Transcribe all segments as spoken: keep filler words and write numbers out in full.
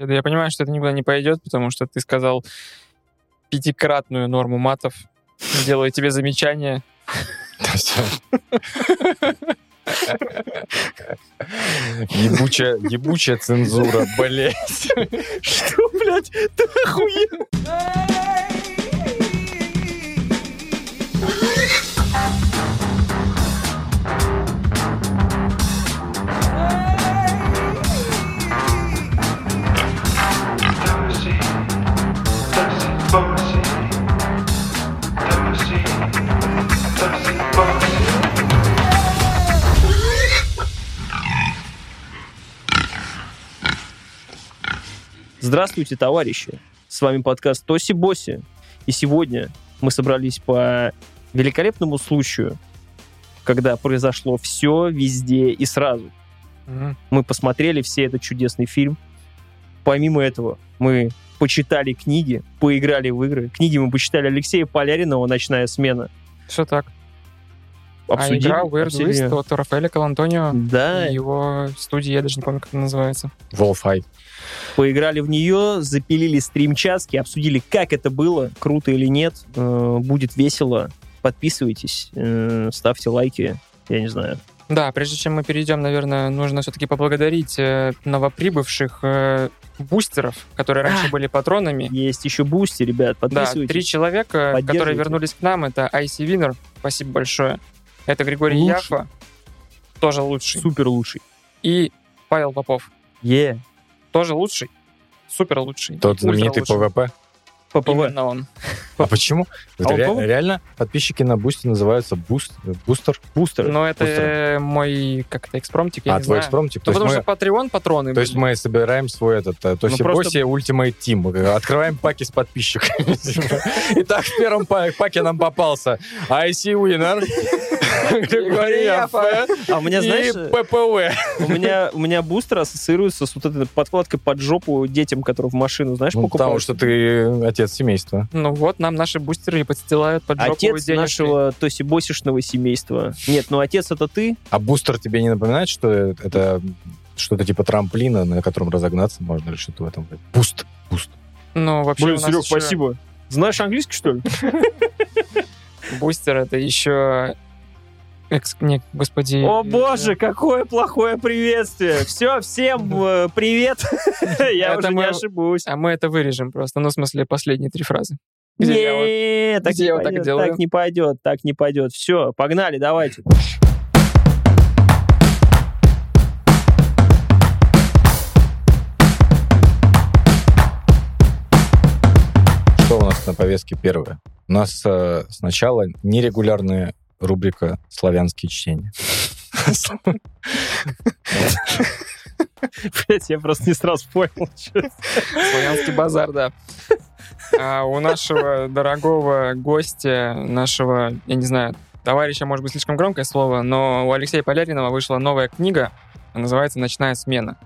Я понимаю, что это никуда не пойдет, потому что ты сказал пятикратную норму матов. Делаю тебе замечание. Ебучая, ебучая цензура, блять. Что, блять, ты охуел? Здравствуйте, товарищи! С вами подкаст Тоси Боси. И сегодня мы собрались по великолепному случаю, когда произошло все везде и сразу. Mm-hmm. Мы посмотрели все этот чудесный фильм. Помимо этого, мы почитали книги, поиграли в игры. Книги мы почитали Алексея Поляринова «Ночная смена». Все так. Обсудили, а игра Weird West от Рафаэля Колантонио. Да. Его студии, я даже не помню, как она называется. Волфай. Поиграли в нее, запилили стримчаски, обсудили, как это было, круто или нет. Будет весело. Подписывайтесь, ставьте лайки, я не знаю. Да, прежде чем мы перейдем, наверное, нужно все-таки поблагодарить новоприбывших бустеров, которые раньше а, были патронами. Есть еще бусти, ребят, подписывайтесь. Да, три человека, которые вернулись к нам, это Айси Винер, спасибо большое. Это Григорий лучший. Яфа, тоже лучший. Супер лучший. И Павел Попов. Е. Yeah. Тоже лучший, супер лучший. Тот знаменитый ПВП. ППВ. Именно он. А почему? А реально, реально подписчики на бусте называются буст, бустер? Бустер. Но это бустер. Мой как-то экспромтик, я а, не знаю. А, твой экспромтик. Ну, потому мы, что Patreon патроны. То есть мы собираем свой этот, то есть Боси Ultimate Team. Открываем паки с подписчиками. Итак, в первом паке нам попался ай си Winner, Григорий Яфа и ППВ. У меня, у меня бустер ассоциируется с вот этой подкладкой под жопу детям, которые в машину, знаешь, покупают. Ну, потому что ты отец семейства. Ну вот, нам наши бустеры и подстилают под жопу денежки. Отец нашего тоси-босишного семейства. Нет, ну отец это ты. А бустер тебе не напоминает, что это что-то типа трамплина, на котором разогнаться можно или что-то в этом? Буст, буст. Ну, вообще блин, у нас Серег, еще... спасибо. Знаешь английский, что ли? Бустер это еще... Экс... Нет, господи... О боже, какое плохое приветствие! Все, всем привет! Я уже не ошибусь. А мы это вырежем просто, ну, в смысле, последние три фразы. Нет, так не пойдет, так не пойдет. Все, погнали, давайте. Что у нас на повестке первое? У нас сначала нерегулярные... Рубрика «Славянские чтения». Блять, я просто не сразу понял. Славянский базар, да. А у нашего дорогого гостя, нашего, я не знаю, товарища, может быть, слишком громкое слово, но у Алексея Поляринова вышла новая книга, называется «Ночная смена».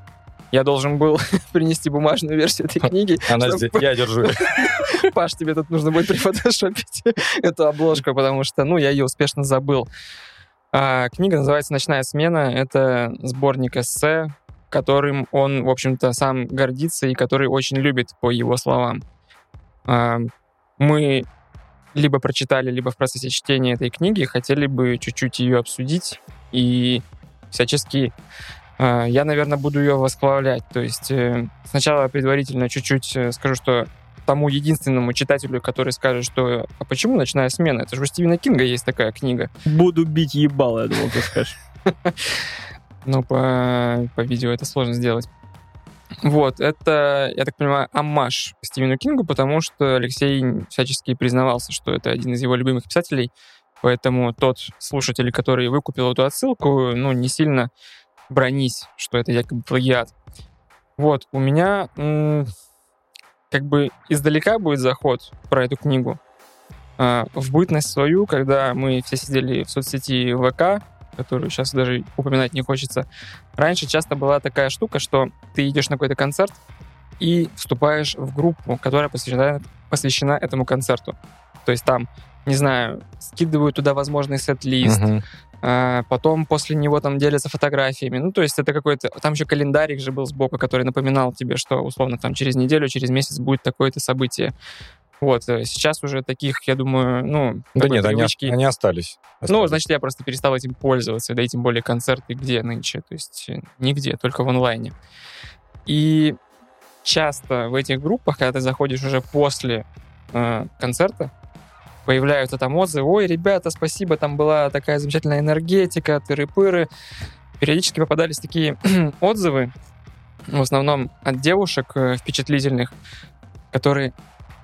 Я должен был принести бумажную версию этой книги. Она чтобы... здесь, я держу. Паш, тебе тут нужно будет прифотошопить эту обложку, потому что, ну, я ее успешно забыл. А, книга называется «Ночная смена». Это сборник эссе, которым он, в общем-то, сам гордится и который очень любит, по его словам. А, мы либо прочитали, либо в процессе чтения этой книги хотели бы чуть-чуть ее обсудить и всячески... Я, наверное, буду ее восхвалять. То есть сначала предварительно чуть-чуть скажу, что тому единственному читателю, который скажет, что «А почему «Ночная смена»? Это же у Стивена Кинга есть такая книга». Буду бить ебало, я думал, ты скажешь. Ну, по видео это сложно сделать. Вот, это, я так понимаю, оммаж Стивену Кингу, потому что Алексей всячески признавался, что это один из его любимых писателей, поэтому тот слушатель, который выкупил эту отсылку, ну, не сильно... бронись, что это якобы плагиат. Вот, у меня м- как бы издалека будет заход про эту книгу. А, в бытность свою, когда мы все сидели в соцсети ВК, которую сейчас даже упоминать не хочется, раньше часто была такая штука, что ты идешь на какой-то концерт и вступаешь в группу, которая посвящена, посвящена этому концерту. То есть там, не знаю, скидывают туда возможный сет-лист, uh-huh. Потом после него там делятся фотографиями. Ну, то есть это какой-то... Там еще календарик же был сбоку, который напоминал тебе, что, условно, там через неделю, через месяц будет такое-то событие. Вот. Сейчас уже таких, я думаю, ну... Да нет, привычки... они, они остались, остались. Ну, значит, я просто перестал этим пользоваться. Да и тем более концерты где нынче? То есть нигде, только в онлайне. И часто в этих группах, когда ты заходишь уже после э, концерта, появляются там отзывы: «Ой, ребята, спасибо, там была такая замечательная энергетика, тыры-пыры». Периодически попадались такие отзывы, в основном от девушек впечатлительных, которые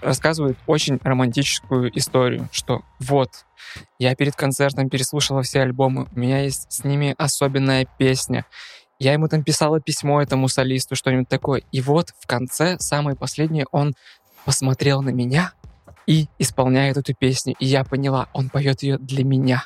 рассказывают очень романтическую историю, что вот, я перед концертом переслушала все альбомы, у меня есть с ними особенная песня, я ему там писала письмо этому солисту, что-нибудь такое, и вот в конце, самое последнее, он посмотрел на меня и исполняет эту песню. И я поняла, он поет ее для меня.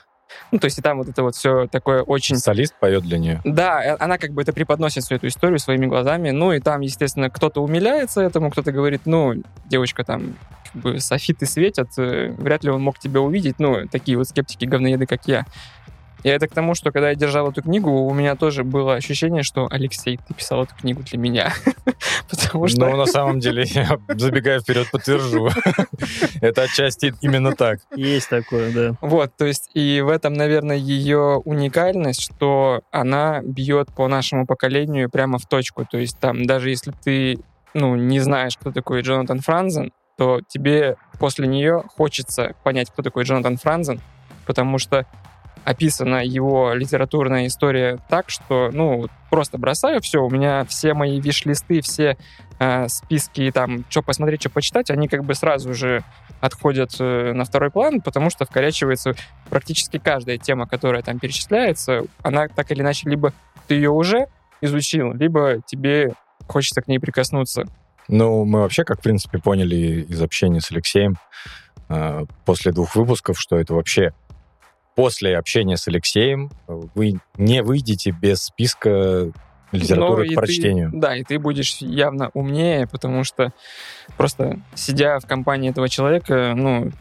Ну, то есть и там вот это вот все такое очень... Солист поет для нее. Да, она как бы это преподносит, всю эту историю своими глазами. Ну, и там, естественно, кто-то умиляется этому, кто-то говорит, ну, девочка, там, как бы софиты светят, вряд ли он мог тебя увидеть. Ну, такие вот скептики-говноеды, как я. И это к тому, что когда я держал эту книгу, у меня тоже было ощущение, что, Алексей, ты писал эту книгу для меня. Потому что... Ну, на самом деле, я, забегая вперед, подтвержу. Это отчасти именно так. Есть такое, да. Вот, то есть и в этом, наверное, ее уникальность, что она бьет по нашему поколению прямо в точку. То есть там даже если ты, ну, не знаешь, кто такой Джонатан Франзен, то тебе после нее хочется понять, кто такой Джонатан Франзен, потому что описана его литературная история так, что, ну, просто бросаю все, у меня все мои виш-листы, все э, списки, там, что посмотреть, что почитать, они как бы сразу же отходят э, на второй план, потому что вкорячивается практически каждая тема, которая там перечисляется, она так или иначе, либо ты ее уже изучил, либо тебе хочется к ней прикоснуться. Ну, мы вообще, как, в принципе, поняли из общения с Алексеем э, после двух выпусков, что это вообще... После общения с Алексеем вы не выйдете без списка литературы к прочтению. Ты, да, и ты будешь явно умнее, потому что просто сидя в компании этого человека, ну,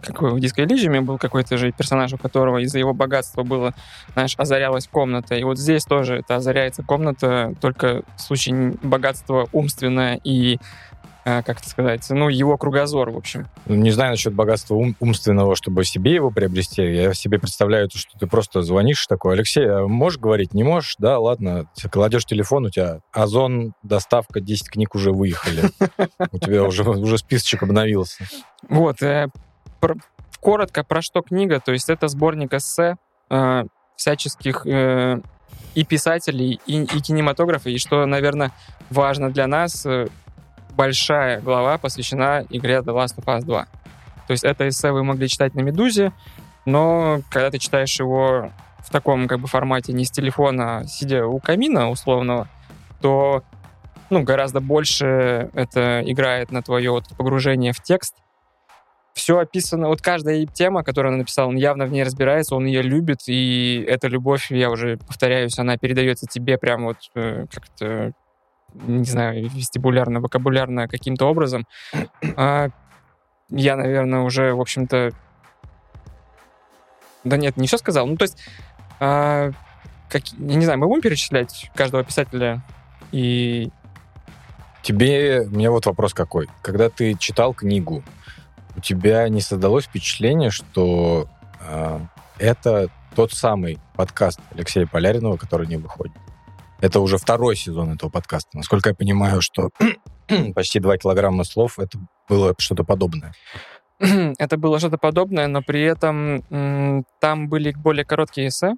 как в Disco Elysium был какой-то же персонаж, у которого из-за его богатства было, знаешь, озарялась комната. И вот здесь тоже это озаряется комната, только в случае богатства умственное и... как это сказать, ну, его кругозор, в общем. Не знаю насчет богатства ум- умственного, чтобы себе его приобрести. Я себе представляю, что ты просто звонишь такой: Алексей, а можешь говорить? Не можешь? Да, ладно. Ты кладешь телефон, у тебя Озон, доставка, десять книг уже выехали. У тебя уже списочек обновился. Вот. Коротко, про что книга? То есть это сборник эссе всяческих... и писателей, и кинематографов, и что, наверное, важно для нас... Большая глава посвящена игре The Last of Us два. То есть это эссе вы могли читать на «Медузе», но когда ты читаешь его в таком как бы формате, не с телефона, а сидя у камина условного, то, ну, гораздо больше это играет на твое вот погружение в текст. Все описано, вот каждая тема, которую он написал, он явно в ней разбирается, он ее любит, и эта любовь, я уже повторяюсь, она передается тебе прям вот э, как-то... не знаю, вестибулярно, вокабулярно каким-то образом. А я, наверное, уже, в общем-то... Да нет, не все сказал. Ну, то есть, а, как... я не знаю, мы будем перечислять каждого писателя и... Тебе... У меня вот вопрос какой. Когда ты читал книгу, у тебя не создалось впечатление, что а, это тот самый подкаст Алексея Поляринова, который не выходит? Это уже второй сезон этого подкаста. Насколько я понимаю, что почти два килограмма слов, это было что-то подобное. Это было что-то подобное, но при этом м- там были более короткие эссе,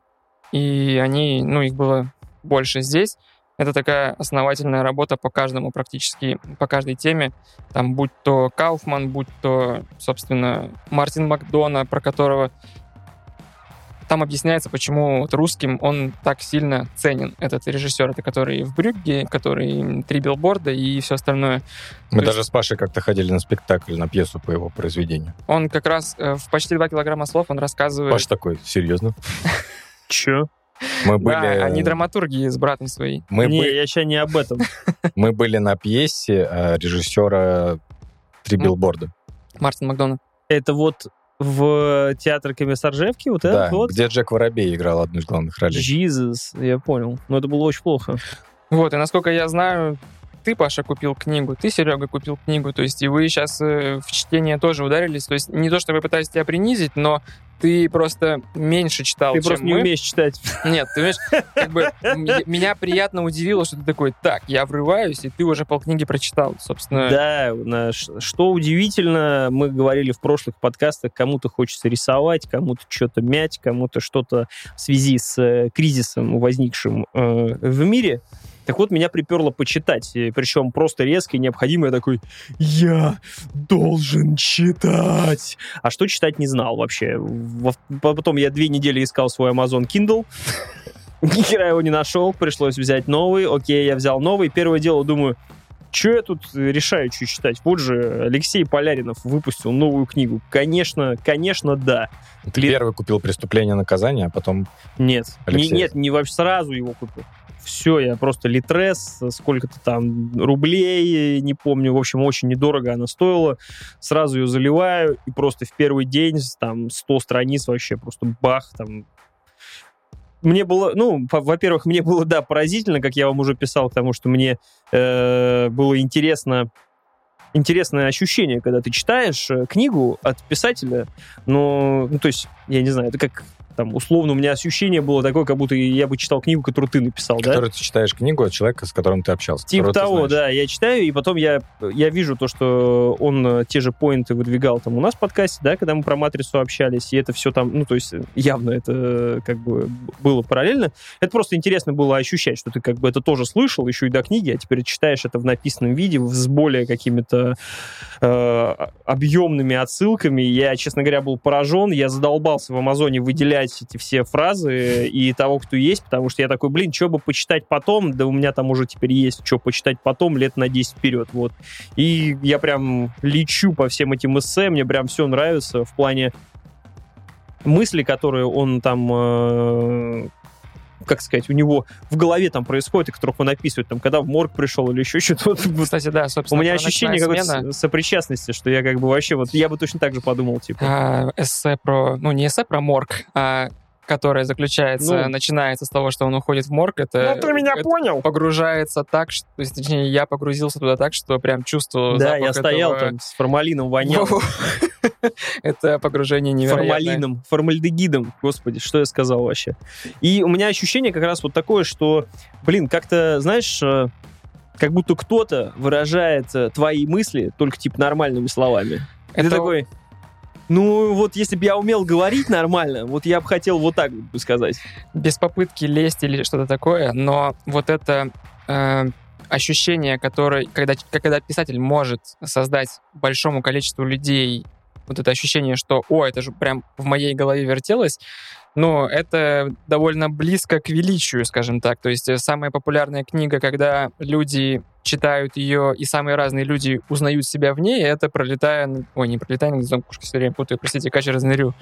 и они, ну, их было больше здесь. Это такая основательная работа по каждому практически, по каждой теме. Там будь то Кауфман, будь то, собственно, Мартин Макдонах, про которого... Там объясняется, почему вот русским он так сильно ценен, этот режиссер, это который в Брюгге, который «Три билборда» и все остальное. Мы То даже есть... с Пашей как-то ходили на спектакль, на пьесу по его произведению. Он как раз э, в почти два килограмма слов он рассказывает... Паш такой: серьезно? Че? Мы были... Да, они драматурги с братом своим. Мы не, бы... я сейчас не об этом. Мы были на пьесе режиссера «Три билборда». Мартин Макдонах. Это вот в театр Комиссаржевки, вот этот да, вот. Где Джек Воробей играл одну из главных ролей. Джизус, я понял. Но это было очень плохо. Вот, и насколько я знаю, ты, Паша, купил книгу, ты, Серега, купил книгу, то есть и вы сейчас в чтение тоже ударились, то есть не то, что вы пытаетесь тебя принизить, но ты просто меньше читал, ты чем мы. Ты просто не умеешь читать. Нет, ты умеешь, как бы, меня приятно удивило, что ты такой, так, я врываюсь, и ты уже полкниги прочитал, собственно. Да, что удивительно, мы говорили в прошлых подкастах, кому-то хочется рисовать, кому-то что-то мять, кому-то что-то в связи с кризисом, возникшим в мире. Так вот, меня приперло почитать, причем просто резко и необходимо. Я такой, я должен читать. А что читать, не знал вообще. Потом я две недели искал свой Amazon Kindle. Ни хера его не нашел, пришлось взять новый. Окей, я взял новый. Первое дело, думаю, что я тут решаю, что читать? Вот же Алексей Поляринов выпустил новую книгу. Конечно, конечно, да. Ты Лит... первый купил «Преступление и наказание», а потом... Нет, не, нет, не вообще сразу его купил. Все, я просто Литрес, сколько-то там рублей, не помню, в общем, очень недорого она стоила, сразу ее заливаю, и просто в первый день, там, сто страниц вообще просто бах, там. Мне было, ну, во-первых, мне было, да, поразительно, как я вам уже писал, потому что мне э, было интересно, интересное ощущение, когда ты читаешь книгу от писателя, но, ну, то есть, я не знаю, это как... Там, условно, у меня ощущение было такое, как будто я бы читал книгу, которую ты написал, да? Которую ты читаешь книгу от человека, с которым ты общался. Типа того, да, я читаю, и потом я, я вижу то, что он те же поинты выдвигал там у нас в подкасте, да, когда мы про «Матрицу» общались, и это все там, ну, то есть явно это как бы было параллельно. Это просто интересно было ощущать, что ты как бы это тоже слышал, еще и до книги, а теперь читаешь это в написанном виде, с более какими-то э, объемными отсылками. Я, честно говоря, был поражен, я задолбался в Амазоне выделять эти все фразы и того, кто есть, потому что я такой, блин, что бы почитать потом, да у меня там уже теперь есть что почитать потом, лет на десять вперед, вот. И я прям лечу по всем этим эссе, мне прям все нравится в плане мысли, которые он там... Э- как сказать, у него в голове там происходит, и которых он описывает, там, когда в морг пришел или еще что-то. Кстати, да, собственно, у меня ощущение какой-то сопричастности, что я как бы вообще, вот, я бы точно так же подумал, типа. А, эссе про, ну, не эссе про морг, а которое заключается, ну, начинается с того, что он уходит в морг, это... Ну, ты меня это понял! Погружается так, что... То есть, точнее, я погрузился туда так, что прям чувствовал запах. Да, я стоял этого... там с формалином вонял. Это погружение невероятное. Формалином, формальдегидом, господи, что я сказал вообще. И у меня ощущение как раз вот такое, что, блин, как-то, знаешь, как будто кто-то выражает твои мысли только, типа, нормальными словами. Это такой... Ну, вот если бы я умел говорить нормально, вот я бы хотел вот так бы сказать. Без попытки лезть или что-то такое, но вот это э, ощущение, которое, когда, когда писатель может создать большому количеству людей, вот это ощущение, что, о, это же прям в моей голове вертелось, но это довольно близко к величию, скажем так. То есть самая популярная книга, когда люди читают ее, и самые разные люди узнают себя в ней, это «Пролетая...» Ой, не «Пролетая», все время путаю, простите, «Кач разнырю».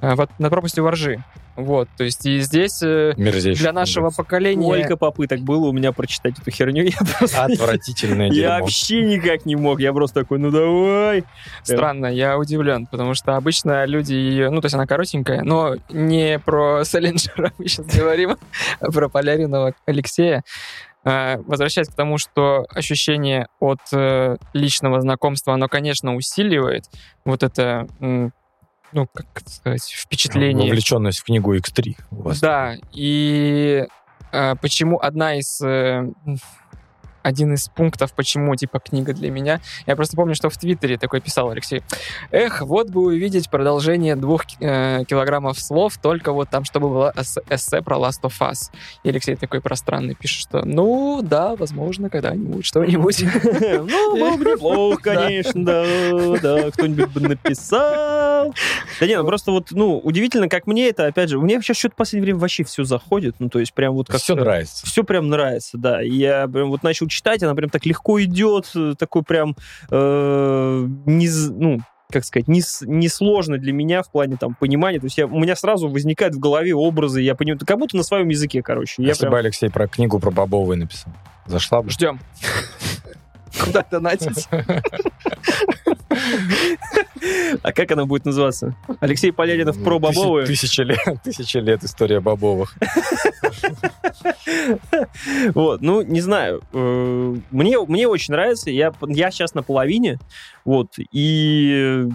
Вот, «Над пропастью во ржи». Вот, то есть и здесь мерзейший для нашего ужас. Поколения... Сколько попыток было у меня прочитать эту херню, я просто... Отвратительное дерьмо. Я вообще никак не мог, я просто такой, ну давай! Странно, я удивлен, потому что обычно люди ее... Ну, то есть она коротенькая, но не про Сэлинджера мы сейчас говорим, а про Поляринова Алексея. Возвращаясь к тому, что ощущение от личного знакомства, оно, конечно, усиливает вот это... ну, как сказать, впечатление. Вовлеченность в книгу икс три у вас. Да, и э, почему одна из... Э, один из пунктов, почему, типа, книга для меня. Я просто помню, что в Твиттере такой писал Алексей. Эх, вот бы увидеть продолжение двух э, килограммов слов, только вот там, чтобы было эссе про Last of Us. И Алексей такой пространный пишет, что, ну, да, возможно, когда-нибудь что-нибудь. Ну, было бы неплохо, конечно, да, да, кто-нибудь бы написал. Да не, ну, просто вот, ну, удивительно, как мне это, опять же, у меня сейчас что-то в последнее время вообще все заходит, ну, то есть прям вот как-то... Все нравится. Все прям нравится, да. Я прям вот начал читать, она прям так легко идет, такой прям, э, не, ну, как сказать, не, не сложно для меня в плане там понимания, то есть я, у меня сразу возникают в голове образы, я понимаю, как будто на своем языке, короче. Если прям... бы Алексей про книгу про Бобовой написал, зашла бы? Ждем. Куда донатить? А как она будет называться? Алексей Поляринов про бобовые? Тысяча лет, тысяча лет история бобовых. Вот, ну, не знаю. Мне, мне очень нравится. Я, я сейчас на половине. Вот, и...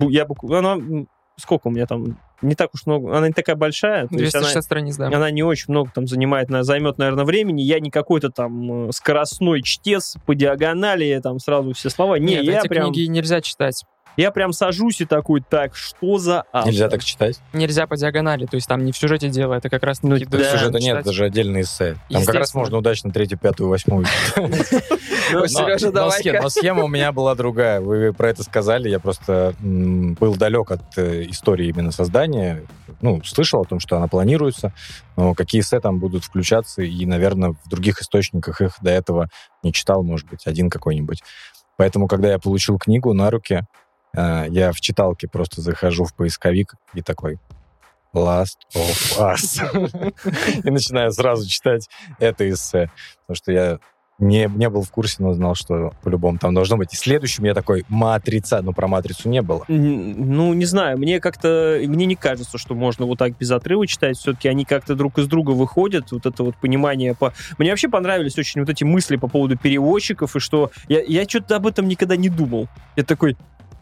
Я буквально... Она... Сколько у меня там... Не так уж много. Она не такая большая. двести шестьдесят она, страниц, да. Она не очень много там занимает, она займет, наверное, времени. Я не какой-то там скоростной чтец по диагонали, там сразу все слова. Не, Нет, я эти прям... книги нельзя читать. Я прям сажусь и такой, так, что за автор? Нельзя так читать? Нельзя по диагонали, то есть там не в сюжете дело, это как раз... Ну, да, сюжета читать. Нет, даже отдельные эссе. Там как раз можно удачно третью, пятую, восьмую. Но схема у меня была другая. Вы про это сказали, я просто был далек от истории именно создания. Ну, слышал о том, что она планируется, но какие эссе там будут включаться, и, наверное, в других источниках их до этого не читал, может быть, один какой-нибудь. Поэтому, когда я получил книгу на руки... Я в читалке просто захожу в поисковик и такой Last of Us. И начинаю сразу читать это эссе. Потому что я не, не был в курсе, но знал, что по-любому там должно быть. И следующим я такой «Матрица». Но про «Матрицу» не было. Ну, не знаю. Мне как-то... Мне не кажется, что можно вот так без отрыва читать. Все-таки они как-то друг из друга выходят. Вот это вот понимание... По... Мне вообще понравились очень вот эти мысли по поводу переводчиков. И что... Я, я что-то об этом никогда не думал. Я такой...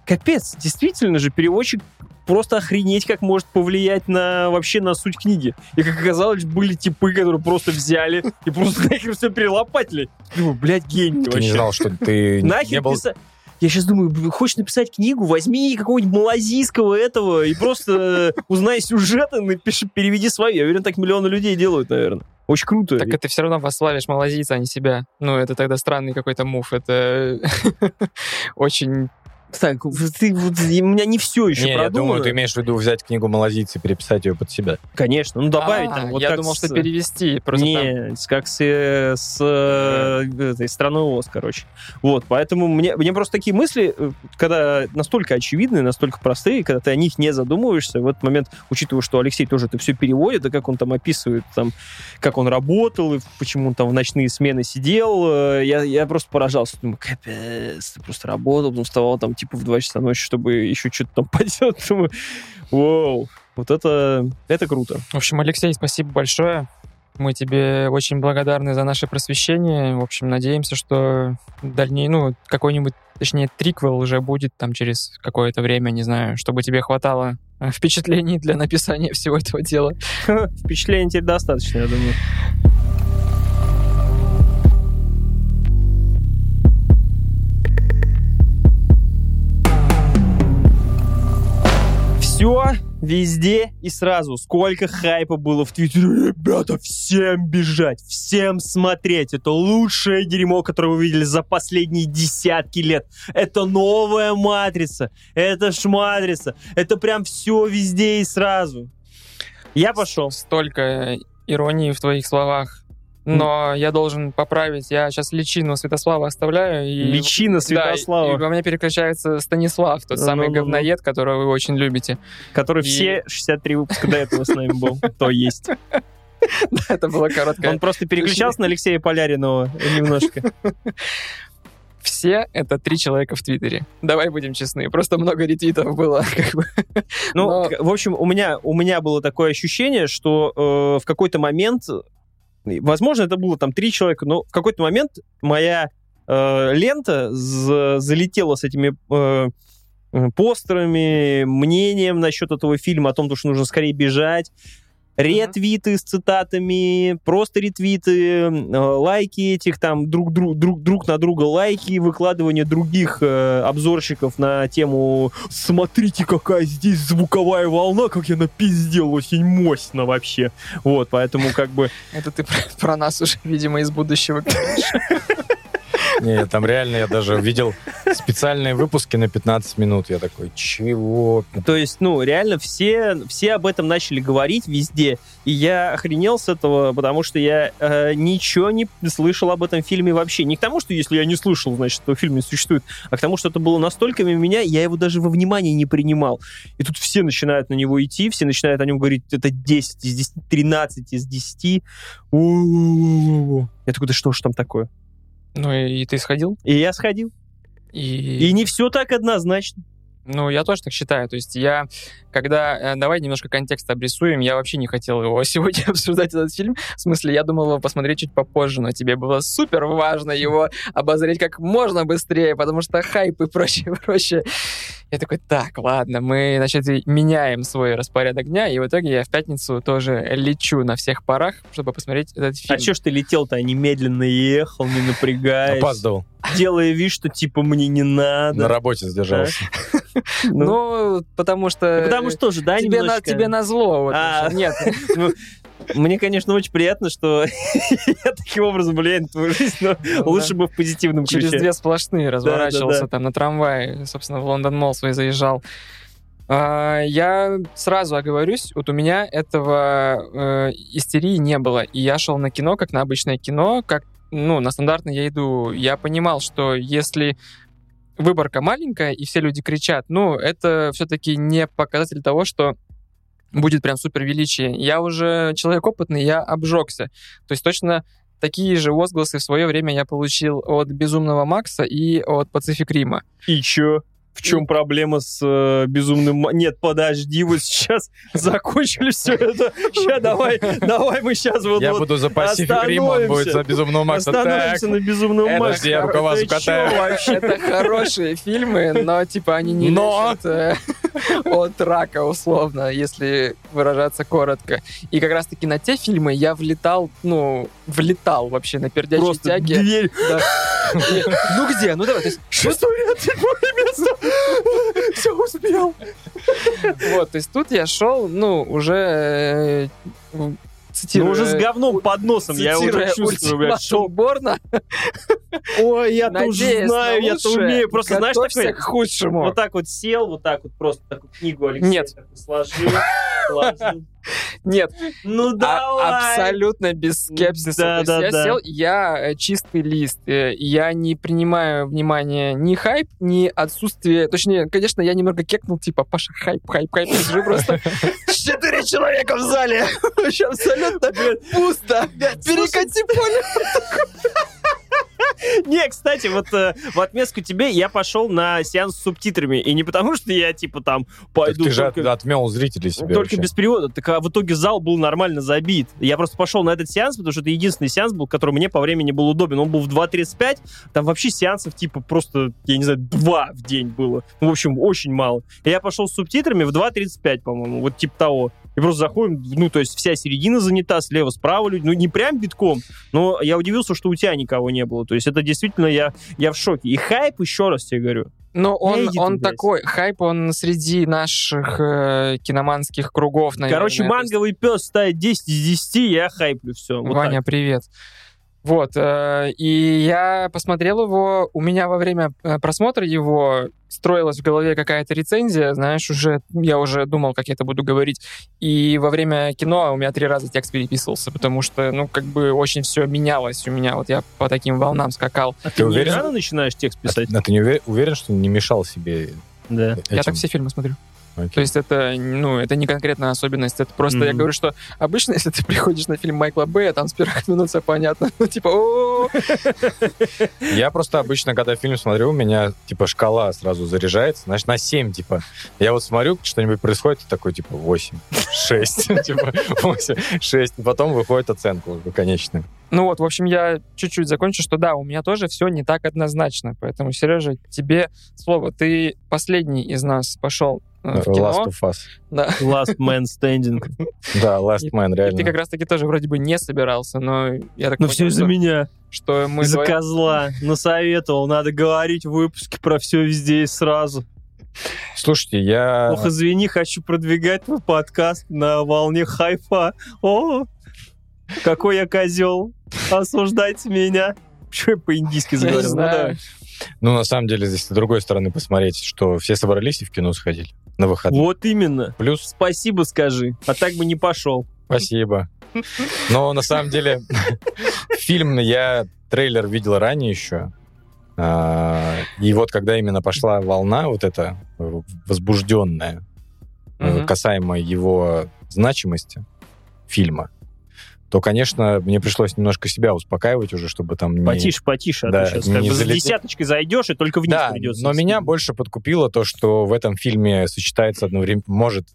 Капец, действительно же, переводчик просто охренеть как может повлиять на вообще на суть книги. И, как оказалось, были типы, которые просто взяли и просто нахер все перелопатили. Думаю, блядь, гений вообще. Ты не знал, что ты не был... Я сейчас думаю, хочешь написать книгу, возьми какого-нибудь малазийского этого и просто узнай сюжет и напиши, переведи свои. Я уверен, так миллионы людей делают, наверное. Очень круто. Так и ты все равно восславишь малазийца, а не себя. Ну, это тогда странный какой-то мув. Это очень... Так, ты, у меня не все еще не, продумано. Я думаю, ты имеешь в виду взять книгу «Малазийцы» и переписать ее под себя. Конечно, ну добавить а, там. Вот я думал, с... что перевести. Не, там... как с, с этой страны ООС, короче. Вот, поэтому мне, мне просто такие мысли, когда настолько очевидные, настолько простые, когда ты о них не задумываешься, в этот момент, учитывая, что Алексей тоже это все переводит, и как он там описывает, там, как он работал, и почему он там в ночные смены сидел, я, я просто поражался. Думаю, капец, ты просто работал, потом вставал там типа в два часа ночи, чтобы еще что-то там пойдет. Думаю, вау, вот это, это круто. В общем, Алексей, спасибо большое. Мы тебе очень благодарны за наше просвещение. В общем, надеемся, что дальней, ну, какой-нибудь, точнее, триквел уже будет там через какое-то время, не знаю, чтобы тебе хватало впечатлений для написания всего этого дела. Впечатлений теперь достаточно, я думаю. Все везде и сразу. Сколько хайпа было в Твиттере. Ребята, всем бежать, всем смотреть. Это лучшее дерьмо, которое вы видели за последние десятки лет. Это новая матрица. Это шматрица. Это прям все везде и сразу. Я пошел. Столько иронии в твоих словах. Но mm. я должен поправить. Я сейчас личину Святослава оставляю. И... Личина Святослава. Да, и во мне переключается Станислав, тот ну, самый ну, говноед, ну. которого вы очень любите. Который и... все шестьдесят три выпуска до этого с нами был. То есть. Да, это было короткое. Он просто переключался на Алексея Поляринова немножко. Все это три человека в Твиттере. Давай будем честны, просто много ретвитов было. Как бы. Ну, Но... в общем, у меня, у меня было такое ощущение, что э, в какой-то момент... Возможно, это было там три человека, но в какой-то момент моя э, лента за- залетела с этими э, постерами, мнением насчет этого фильма, о том, что нужно скорее бежать. Ретвиты mm-hmm. с цитатами, просто ретвиты, э, лайки этих там, друг, друг, друг, друг на друга лайки, выкладывание других э, обзорщиков на тему «Смотрите, какая здесь звуковая волна, как я напиздел, очень мощно вообще». Вот, поэтому как бы... Это ты про нас уже, видимо, из будущего. Не, там реально я даже видел специальные выпуски на пятнадцать минут. Я такой, чего? То есть, ну, реально все, все об этом начали говорить везде. И я охренел с этого, потому что я э, ничего не слышал об этом фильме вообще. Не к тому, что если я не слышал, значит, этого фильма не существует, а к тому, что это было настолько мимо меня, я его даже во внимание не принимал. И тут все начинают на него идти, все начинают о нем говорить, это десять из десяти, тринадцать из десяти. У-у-у-у-у. Я такой, да что ж там такое? Ну и ты сходил? И я сходил. И, и не все так однозначно. Ну, я тоже так считаю. То есть я, когда... Давай немножко контекст обрисуем. Я вообще не хотел его сегодня обсуждать, этот фильм. В смысле, я думал его посмотреть чуть попозже, но тебе было супер важно его обозреть как можно быстрее, потому что хайп и прочее, прочее. Я такой, так, ладно, мы, значит, меняем свой распорядок дня, и в итоге я в пятницу тоже лечу на всех парах, чтобы посмотреть этот фильм. А чё ж ты летел-то, а не медленно ехал, не напрягаясь? Опаздывал. Делая вид, что, типа, мне не надо. На работе задержался. Ну, потому что... Потому что же, да, немножко? Тебе назло. Нет. Мне, конечно, очень приятно, что я таким образом влияю на твою жизнь, но ну, лучше да. бы в позитивном ключе. Через две сплошные разворачивался, да, да, да. там на трамвае, собственно, в Лондон-Молл свой заезжал. А, я сразу оговорюсь, вот у меня этого э, истерии не было, и я шел на кино, как на обычное кино, как, ну, на стандартное я иду. Я понимал, что если... выборка маленькая, и все люди кричат, ну, это все-таки не показатель того, что будет прям супер величие. Я уже человек опытный, я обжегся. То есть точно такие же возгласы в свое время я получил от «Безумного Макса» и от «Пацифик Рима». И чё? В чем проблема с э, безумным... Нет, подожди, вот сейчас закончили все это. Сейчас давай, давай мы сейчас вот Я вот буду за Пасифик Рим, он будет за Безумного Макса. Остановимся так. на Безумном это Максе. Я руководство катаю. Это хорошие фильмы, но типа они не но... лечат от рака, условно, если выражаться коротко. И как раз-таки на те фильмы я влетал, ну, влетал вообще на пердячей Просто тяге. Просто дверь. Да. Ну где? Ну давай. Шестое место. Все успел. Вот, то есть тут я шел, ну, уже... Э, цитирую, ну, уже с говном под носом. Я уже чувствую, шел Борна. Ой, я-то уже знаю, я-то умею. Просто, знаешь, такое... к худшему. Вот так вот сел, вот так вот просто такую книгу Алексея сложил. Нет. Ну давай. Абсолютно без скепсиса. Да, да, я да. сел, я чистый лист. Я не принимаю внимания ни хайп, ни отсутствие... Точнее, конечно, я немного кекнул, типа, Паша, хайп, хайп, хайп. Скажи просто, четыре человека в зале. Вообще абсолютно пусто. Перекати поле. Не, кстати, вот э, в отместку тебе я пошел на сеанс с субтитрами. И не потому, что я, типа, там пойду... Так ты только... же отмел зрителей себе Только вообще. без перевода. Так а в итоге зал был нормально забит. Я просто пошел на этот сеанс, потому что это единственный сеанс был, который мне по времени был удобен. Он был в два тридцать пять. Там вообще сеансов, типа, просто, я не знаю, два в день было. Ну, в общем, очень мало. И я пошел с субтитрами в два тридцать пять, по-моему, вот типа того. И просто заходим, ну, то есть вся середина занята, слева, справа люди. Ну, не прям битком, но я удивился, что у тебя никого не было. То есть это действительно, я, я в шоке. И хайп, еще раз тебе говорю. Но он, он такой, хайп, он среди наших э, киноманских кругов, наверное. Короче, манговый пес ставит десять из десяти, я хайплю все. Вот Ваня, так. привет. Вот, э, и я посмотрел его, у меня во время просмотра его строилась в голове какая-то рецензия, знаешь, уже я уже думал, как я это буду говорить, и во время кино у меня три раза текст переписывался, потому что, ну, как бы очень все менялось у меня, вот я по таким волнам скакал. А ты, ты уверен, рано начинаешь текст писать? А, а ты не увер... уверен, что не мешал себе да. этим? Я так все фильмы смотрю. Okay. То есть это, ну, это не конкретная особенность, это просто, mm-hmm. я говорю, что обычно, если ты приходишь на фильм Майкла Бэя, там с первых минут все понятно, ну, типа, о Я просто обычно, когда фильм смотрю, у меня, типа, шкала сразу заряжается, значит, на семь, типа. Я вот смотрю, что-нибудь происходит, и такой, типа, восемь, шесть, типа, восемь, шесть, потом выходит оценка уже конечная. Ну вот, в общем, я чуть-чуть закончу, что да, у меня тоже все не так однозначно, поэтому, Сережа, тебе слово, ты последний из нас пошел в кино. Last of Us. Да. Last Man Standing. Да, Last Man, реально. И ты как раз-таки тоже вроде бы не собирался, но я так понимаю... Но все из-за меня. Что мы... Из-за козла. Насоветовал. Надо говорить в выпуске про все везде и сразу. Слушайте, я... Ох, извини, хочу продвигать твой подкаст на волне хайпа. О, какой я козел. Осуждайте меня. Почему я по-индийски заговорил? Да. Ну, на самом деле, здесь с другой стороны посмотреть, что все собрались и в кино сходили на выходные. Вот именно. Плюс... Спасибо скажи, а так бы не пошел. Спасибо. Но на самом деле фильм я трейлер видел ранее еще. И вот когда именно пошла волна вот эта возбужденная касаемо его значимости фильма, то, конечно, мне пришлось немножко себя успокаивать уже, чтобы там не... Потише, потише, да, а ты сейчас как бы за десяточкой зайдешь, и только вниз да, придется. Но меня больше подкупило то, что в этом фильме сочетается одновременно... Может,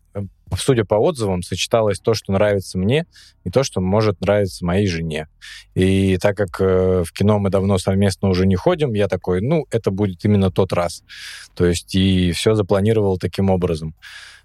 судя по отзывам, сочеталось то, что нравится мне, и то, что может нравиться моей жене. И так как э, в кино мы давно совместно уже не ходим, я такой, ну, это будет именно тот раз. То есть и все запланировал таким образом,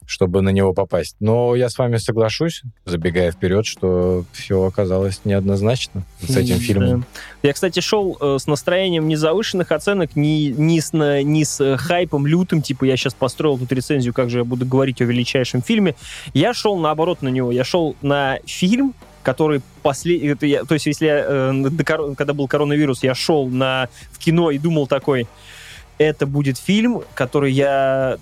чтобы на него попасть. Но я с вами соглашусь, забегая вперед, что все оказалось неоднозначно с этим mm-hmm. фильмом. Я, кстати, шел э, с настроением не завышенных оценок, не, не, с, не с хайпом лютым, типа я сейчас построил тут рецензию, как же я буду говорить о величайшем фильме. Я шел наоборот на него. Я шел на фильм, который после... То есть если я, э, до, когда был коронавирус, я шел на... в кино и думал такой, это будет фильм, который я...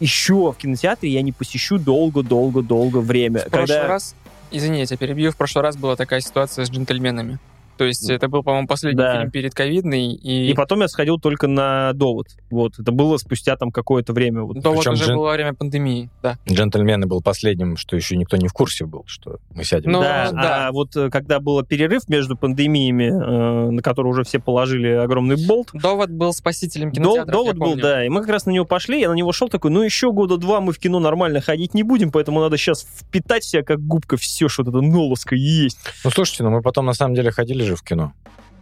еще в кинотеатре я не посещу долго-долго-долго время. В прошлый Когда... раз, извини, я тебя перебью, в прошлый раз была такая ситуация с «Джентльменами». То есть это был, по-моему, последний да. фильм передковидный. И... и потом я сходил только на «Довод». Вот. Это было спустя там какое-то время. Вот. «Довод» Причем уже джен... было во время пандемии. Да. «Джентльмены» был последним, что еще никто не в курсе был, что мы сядем. Ну, да, да. А вот когда был перерыв между пандемиями, э, на который уже все положили огромный болт. «Довод» был спасителем кинотеатра. «Довод» был, да. И мы как раз на него пошли, я на него шел такой, ну еще года два мы в кино нормально ходить не будем, поэтому надо сейчас впитать в себя как губка все, что это ноловское есть. Ну, слушайте, ну мы потом на самом деле ходили же в кино.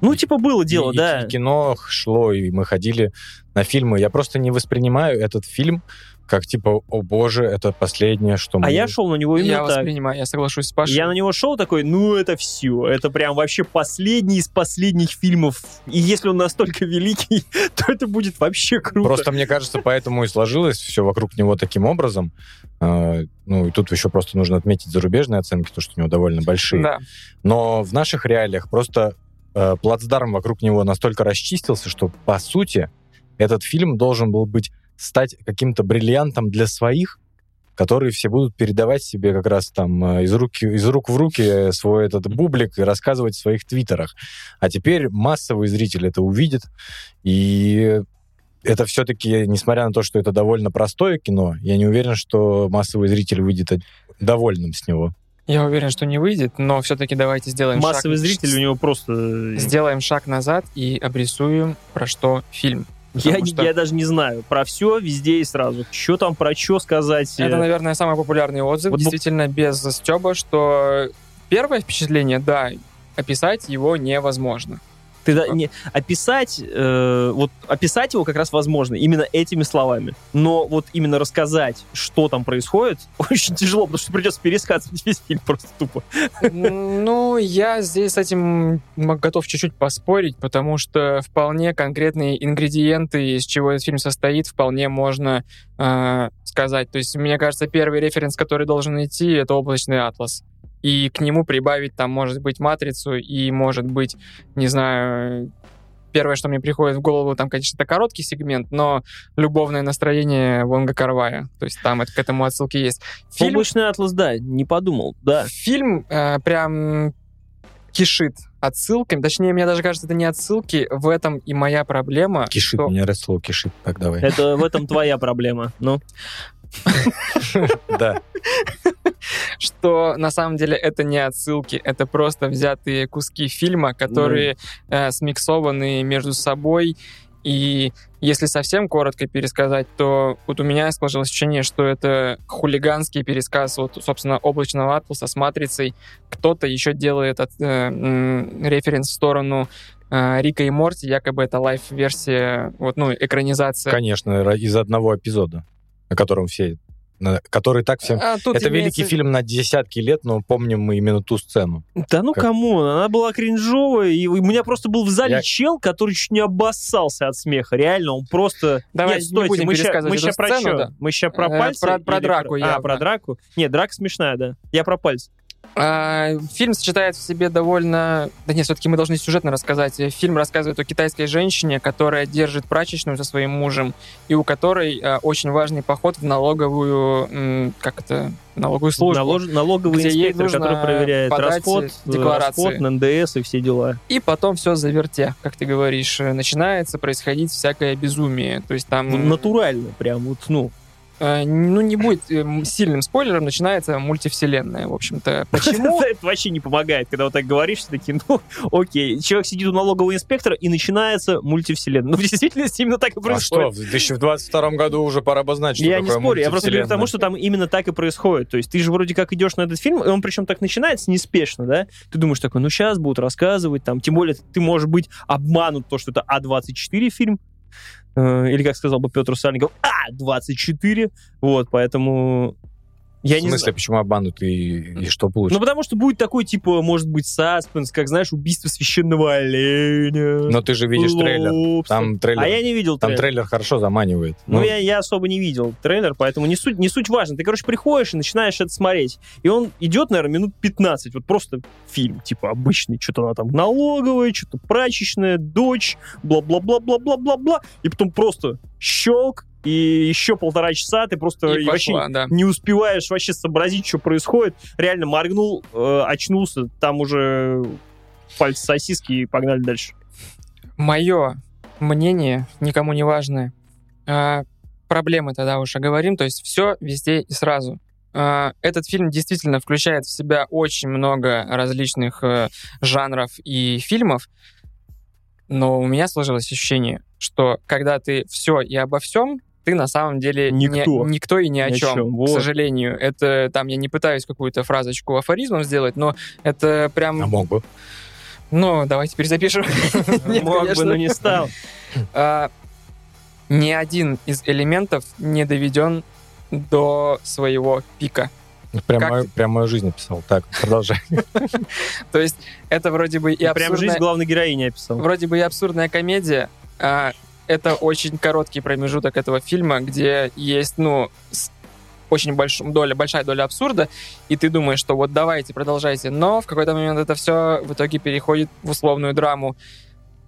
Ну, и, типа, было дело, и, да. И кино шло, и мы ходили на фильмы. Я просто не воспринимаю этот фильм как, типа, о боже, это последнее, что мы... А я шел на него именно я так. Я воспринимаю, я соглашусь с Пашей. Я на него шел такой, ну, это все. Это прям вообще последний из последних фильмов. И если он настолько великий, то это будет вообще круто. Просто, мне кажется, поэтому и сложилось все вокруг него таким образом. Ну, и тут еще просто нужно отметить зарубежные оценки, то, что у него довольно большие. Да. Но в наших реалиях просто э, плацдарм вокруг него настолько расчистился, что, по сути, этот фильм должен был быть стать каким-то бриллиантом для своих, которые все будут передавать себе как раз там из, руки, из рук в руки свой этот бублик и рассказывать в своих твиттерах. А теперь массовый зритель это увидит. И это все-таки, несмотря на то, что это довольно простое кино, я не уверен, что массовый зритель выйдет довольным с него. Я уверен, что не выйдет, но все-таки давайте сделаем массовый шаг... Массовый зритель у него просто... Сделаем шаг назад и обрисуем, про что фильм. Я, что... я даже не знаю. Про все, везде и сразу. Что там, про что сказать? Это, наверное, самый популярный отзыв, вот действительно, б... без стёба, что первое впечатление, да, описать его невозможно. Ты, да, не, описать, э, вот, описать его как раз возможно именно этими словами. Но вот именно рассказать, что там происходит, очень тяжело, потому что придется пересказывать весь фильм просто тупо. Ну, я здесь с этим готов чуть-чуть поспорить, потому что вполне конкретные ингредиенты, из чего этот фильм состоит, вполне можно э, сказать. То есть, мне кажется, первый референс, который должен идти, это «Облачный атлас». И к нему прибавить, там, может быть, «Матрицу», и, может быть, не знаю, первое, что мне приходит в голову, там, конечно, это короткий сегмент, но любовное настроение Вонга Карвая. То есть там это, к этому отсылки есть. Фильм... «Облачный атлас», да, не подумал, да. Фильм э, прям кишит отсылками. Точнее, мне даже кажется, это не отсылки. В этом и моя проблема. Кишит, что... мне раз слово «кишит», так давай. Это в этом твоя проблема, ну... Да. Что на самом деле это не отсылки, это просто взятые куски фильма, которые э, смиксованы между собой. И если совсем коротко пересказать, то вот у меня сложилось ощущение, что это хулиганский пересказ вот, собственно, «Облачного атласа» с «Матрицей». Кто-то еще делает от, э, э, референс в сторону э, Рика и Морти, якобы это лайф-версия, вот, ну, экранизация. Конечно, из одного эпизода, о котором все... Который так всем... А, это имеется... великий фильм на десятки лет, но помним мы именно ту сцену. Да ну как... камон, она была кринжовая, и у меня просто был в зале я... чел, который чуть не обоссался от смеха. Реально, он просто... Давай Нет, стойте, не будем мы пересказывать ща, эту мы сцену, да? Мы сейчас про пальцы... Про, про или... драку я. А, про драку? Нет, драка смешная, да. Я про пальцы. А, фильм сочетает в себе довольно... Да нет, все-таки мы должны сюжетно рассказать. Фильм рассказывает о китайской женщине, которая держит прачечную со своим мужем, и у которой а, очень важный поход в налоговую... М, как это? Налоговую службу. Налож... Налоговый инспектор, который проверяет расход, расход на эн дэ эс и все дела. И потом все завертя, как ты говоришь. Начинается происходить всякое безумие. То есть там... Натурально прям, вот, ну... ну, не будет сильным спойлером, начинается мультивселенная, в общем-то. Почему? Это вообще не помогает, когда вот так говоришь, все-таки, ну, окей, человек сидит у налогового инспектора, и начинается мультивселенная. Ну, в действительности именно так и происходит. А что, в две тысячи двадцать втором году уже пора обозначить, что такое мультивселенная. Я не спорю, я просто говорю к тому, что там именно так и происходит. То есть ты же вроде как идешь на этот фильм, и он причем так начинается неспешно, да? Ты думаешь такой, ну, сейчас будут рассказывать, там, тем более ты можешь быть обманут, то, что это А24 фильм, или, как сказал бы Петр Сальников, А24, вот, поэтому... Я в смысле, не знаю. Почему обманут и, и что получится? Ну, потому что будет такой, типа, может быть, саспенс, как, знаешь, убийство священного оленя. Но ты же видишь трейлер. Там трейлер. А я не видел трейлер. Там трейлер хорошо заманивает. Ну, ну. Я, я особо не видел трейлер, поэтому не суть, не суть важно. Ты, короче, приходишь и начинаешь это смотреть. И он идет, наверное, минут пятнадцать. Вот просто фильм, типа, обычный. Что-то она там налоговая, что-то прачечная, дочь, бла-бла-бла-бла-бла-бла-бла. И потом просто щелк. И еще полтора часа ты просто и и пошла, вообще да. не успеваешь вообще сообразить, что происходит. Реально моргнул, э, очнулся, там уже пальцы сосиски и погнали дальше. Мое мнение, никому не важное. А, проблемы тогда уже говорим, то есть все везде и сразу. Этот фильм действительно включает в себя очень много различных э, жанров и фильмов, но у меня сложилось ощущение, что когда ты все и обо всем, ты на самом деле никто, не, никто и ни о ни чем, чем. Вот. К сожалению. Это там я не пытаюсь какую-то фразочку афоризмом сделать, но это прям... А мог бы. Ну, давайте перезапишем. Мог бы, но не стал. Ни один из элементов не доведен до своего пика. Прям, мою, прям мою жизнь описал. Так, продолжай. То есть это вроде бы и абсурдная... Прям жизнь главной героини описал. Вроде бы и абсурдная комедия... А, это очень короткий промежуток этого фильма, где есть, ну, очень больш... доля, большая доля абсурда, и ты думаешь, что вот давайте, продолжайте, но в какой-то момент это все в итоге переходит в условную драму.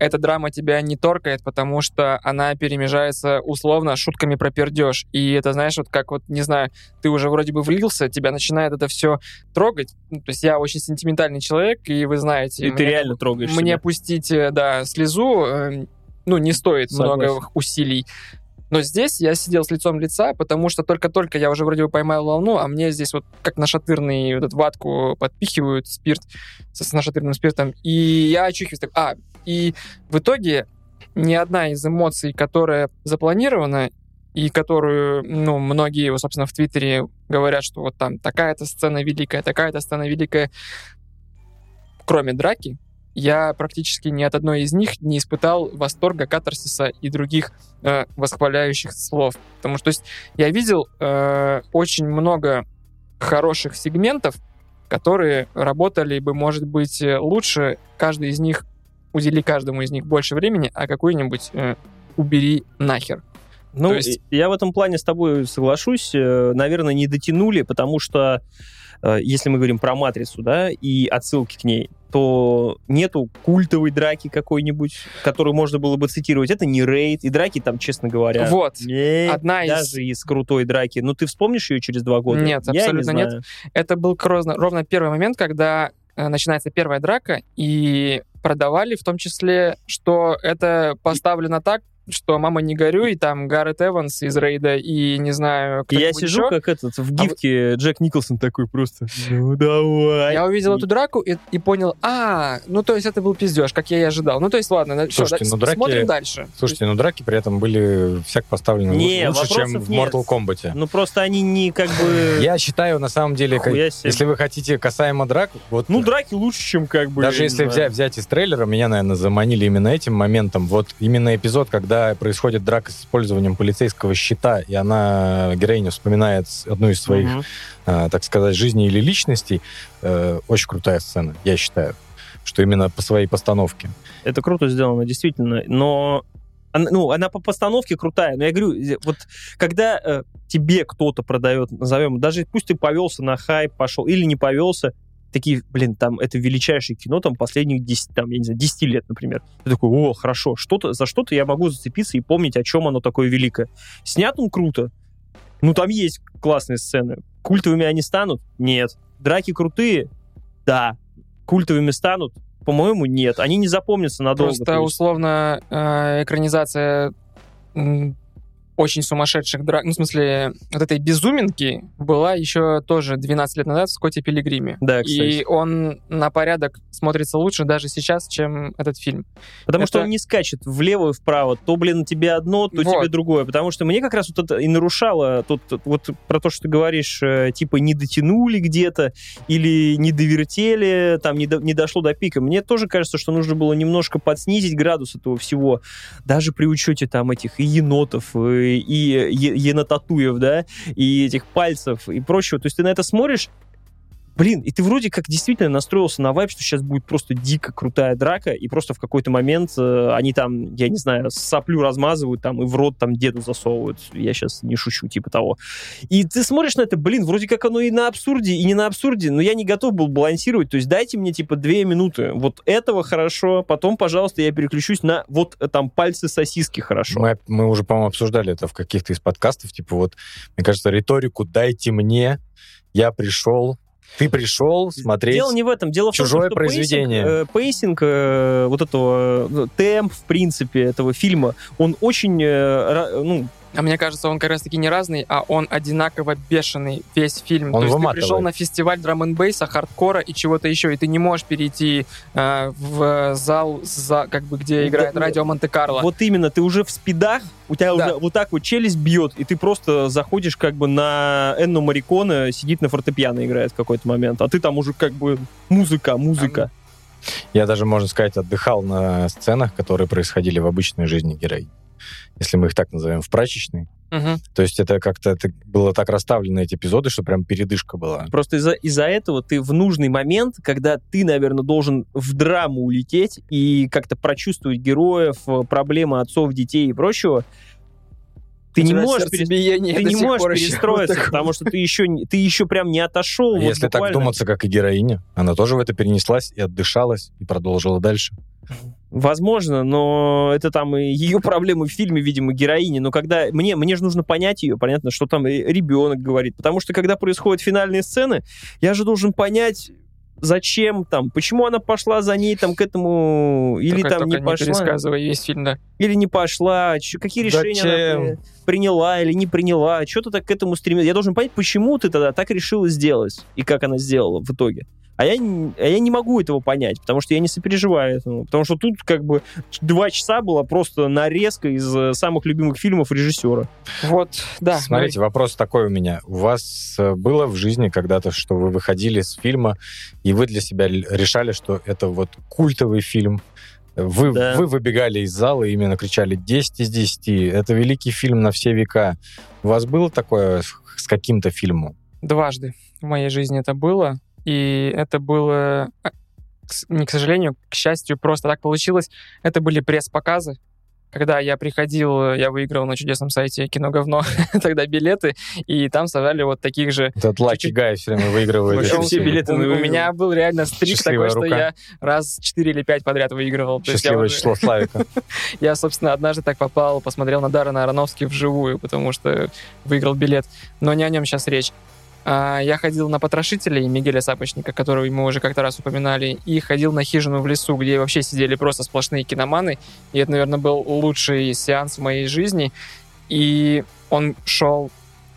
Эта драма тебя не торкает, потому что она перемежается условно шутками про пердеж. И это, знаешь, вот как вот, не знаю, ты уже вроде бы влился, тебя начинает это все трогать. Ну, то есть я очень сентиментальный человек, и вы знаете... И мне, ты реально трогаешь Мне себя. Пустить, да, слезу... Ну, не стоит Согласен. Много усилий. Но здесь я сидел с лицом лица, потому что только-только я уже вроде бы поймал волну, а мне здесь вот как нашатырный вот эту ватку подпихивают спирт с нашатырным спиртом, и я очухиваюсь. Так, а, и в итоге ни одна из эмоций, которая запланирована, и которую, ну, многие, собственно, в Твиттере говорят, что вот там такая-то сцена великая, такая-то сцена великая, кроме драки, я практически ни от одной из них не испытал восторга, катарсиса и других э, восхваляющих слов. Потому что то есть, я видел э, очень много хороших сегментов, которые работали бы, может быть, лучше. Каждый из них, удели каждому из них больше времени, а какой-нибудь э, убери нахер. Ну, то есть... я в этом плане с тобой соглашусь. Наверное, не дотянули, потому что если мы говорим про «Матрицу», да, и отсылки к ней, то нету культовой драки какой-нибудь, которую можно было бы цитировать. Это не рейд, и драки там, честно говоря, вот. Нет, одна из... даже из крутой драки. Ну, ты вспомнишь ее через два года? Нет, Я абсолютно не нет. Знаю. Это был ровно, ровно первый момент, когда э, начинается первая драка, и продавали в том числе, что это поставлено и... так, что «Мама, не горюй», там Гаррет Эванс из «Рейда» и, не знаю, кто-нибудь Я сижу, еще. Как этот, в гифке а Джек Николсон такой просто, ну давай. Я увидел эту драку и, и понял, а, ну то есть это был пиздеж, как я и ожидал. Ну то есть ладно, слушайте, все, ну, драки, смотрим дальше. Слушайте, ну драки при этом были всяк поставлены не, лучше, чем в Mortal Kombat. Ну просто они не как бы... Я считаю, на самом деле, как, если вы хотите касаемо драк... вот Ну драки лучше, чем как бы... Даже если взять, взять из трейлера, меня, наверное, заманили именно этим моментом. Вот именно эпизод, когда когда происходит драка с использованием полицейского щита, и она, героиня, вспоминает одну из своих, mm-hmm. э, так сказать, жизней или личностей, э, очень крутая сцена, я считаю, что именно по своей постановке. Это круто сделано, действительно, но... Она, ну, она по постановке крутая, но я говорю, вот когда э, тебе кто-то продает, назовем, даже пусть ты повелся на хайп, пошел, или не повелся, такие, блин, там, это величайшее кино, там, последних десяти, там, я не знаю, десяти лет, например. Ты такой, о, хорошо, что-то, за что-то я могу зацепиться и помнить, о чем оно такое великое. Снят он круто. Ну, там есть классные сцены. Культовыми они станут? Нет. Драки крутые? Да. Культовыми станут? По-моему, нет. Они не запомнятся надолго. Просто, условно, экранизация... очень сумасшедших драк, ну, в смысле, вот этой безуминки была еще тоже двенадцать лет назад в Скотте Пилигриме. Да, кстати. И он на порядок смотрится лучше даже сейчас, чем этот фильм. Потому это... что он не скачет влево и вправо. То, блин, тебе одно, то вот. тебе другое. Потому что мне как раз вот это и нарушало тут, вот про то, что ты говоришь, типа, не дотянули где-то или не довертели, там, не, до... не дошло до пика. Мне тоже кажется, что нужно было немножко подснизить градус этого всего. Даже при учете там этих и енотов, и и енотатуев, да, и этих пальцев и прочего. То есть ты на это смотришь, блин, и ты вроде как действительно настроился на вайб, что сейчас будет просто дико крутая драка, и просто в какой-то момент э, они там, я не знаю, соплю размазывают там и в рот там деду засовывают. Я сейчас не шучу, типа того. И ты смотришь на это, блин, вроде как оно и на абсурде, и не на абсурде, но я не готов был балансировать. То есть дайте мне, типа, две минуты. Вот этого хорошо, потом, пожалуйста, я переключусь на вот там пальцы сосиски хорошо. Мы, мы уже, по-моему, обсуждали это в каких-то из подкастов. Типа вот, мне кажется, риторику «дайте мне», «я пришел», ты пришел смотреть. Дело не в этом. Дело в том, что произведение. Пейсинг, э, вот этого, темп, в принципе, этого фильма, он очень... Э, ну, а мне кажется, он как раз-таки не разный, а он одинаково бешеный весь фильм. Он То выматывает. Есть ты пришел на фестиваль драм-н-бейса, хардкора и чего-то еще, и ты не можешь перейти э, в зал, за, как бы, где играет да, радио Монте-Карло. Вот именно, ты уже в спидах, у тебя да. уже вот так вот челюсть бьет, и ты просто заходишь как бы на Энну Марриконе, сидит на фортепиано, играет в какой-то момент, а ты там уже как бы музыка, музыка. Я даже, можно сказать, отдыхал на сценах, которые происходили в обычной жизни героинь. Если мы их так назовем, в прачечной. Угу. То есть это как-то это было так расставлено, эти эпизоды, что прям передышка была. Просто из-за, из-за этого ты в нужный момент, когда ты, наверное, должен в драму улететь и как-то прочувствовать героев, проблемы отцов, детей и прочего, ты не можешь, пере... ты не можешь перестроиться, вот потому что ты еще, ты еще прям не отошел. А вот если буквально... так думаться, как и героиня, она тоже в это перенеслась и отдышалась, и продолжила дальше. Возможно, но это там и ее проблемы в фильме, видимо, героини. Но когда... Мне, мне же нужно понять ее, понятно, что там ребенок говорит. Потому что, когда происходят финальные сцены, я же должен понять... Зачем там? Почему она пошла за ней там к этому? Или только, там не пошла? Не пересказывай весь фильм, да. Или не пошла? Ч- какие решения Зачем? Она приняла или не приняла? Что ты так к этому стремилась? Я должен понять, почему ты тогда так решила сделать и как она сделала в итоге. А я, а я не могу этого понять, потому что я не сопереживаю этому. Потому что тут как бы два часа была просто нарезка из самых любимых фильмов режиссера. Вот, да. Смотрите, мы... вопрос такой у меня. У вас было в жизни когда-то, что вы выходили с фильма, и вы для себя решали, что это вот культовый фильм? Вы, да. вы выбегали из зала и именно кричали десять из десяти, это великий фильм на все века. У вас было такое с каким-то фильмом? Дважды в моей жизни это было. И это было, не к сожалению, к счастью, просто так получилось. Это были пресс-показы, когда я приходил, я выиграл на чудесном сайте «Киноговно» тогда билеты, и там собрали вот таких же... Этот лаки гай все время выигрывает. Все билеты. У меня был реально стрик такой, что я раз четыре или пять подряд выигрывал. Счастливое число Славика. Я, собственно, однажды так попал, посмотрел на Даррена Аронофски вживую, потому что выиграл билет. Но не о нем сейчас речь. Я ходил на «Потрошителей» Мигеля Сапочника, которого мы уже как-то раз упоминали, и ходил на «Хижину в лесу», где вообще сидели просто сплошные киноманы. И это, наверное, был лучший сеанс в моей жизни. И он шел...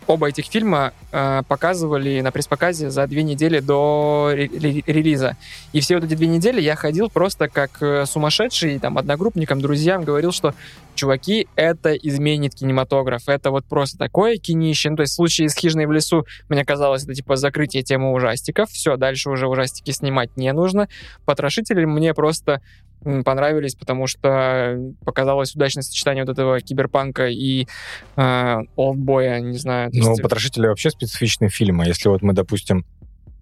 Оба этих фильма э, показывали на пресс-показе за две недели до ре- ре- релиза. И все вот эти две недели я ходил просто как э, сумасшедший, там, одногруппникам, друзьям, говорил, что, чуваки, это изменит кинематограф, это вот просто такое кинище. Ну, то есть в случае с «Хижиной в лесу» мне казалось, это типа закрытие темы ужастиков, все, дальше уже ужастики снимать не нужно. «Потрошители» мне просто понравились, потому что показалось удачное сочетание вот этого киберпанка и э, олдбоя, не знаю. Ну, есть... «Потрошители» вообще специфичный фильм, а если вот мы, допустим,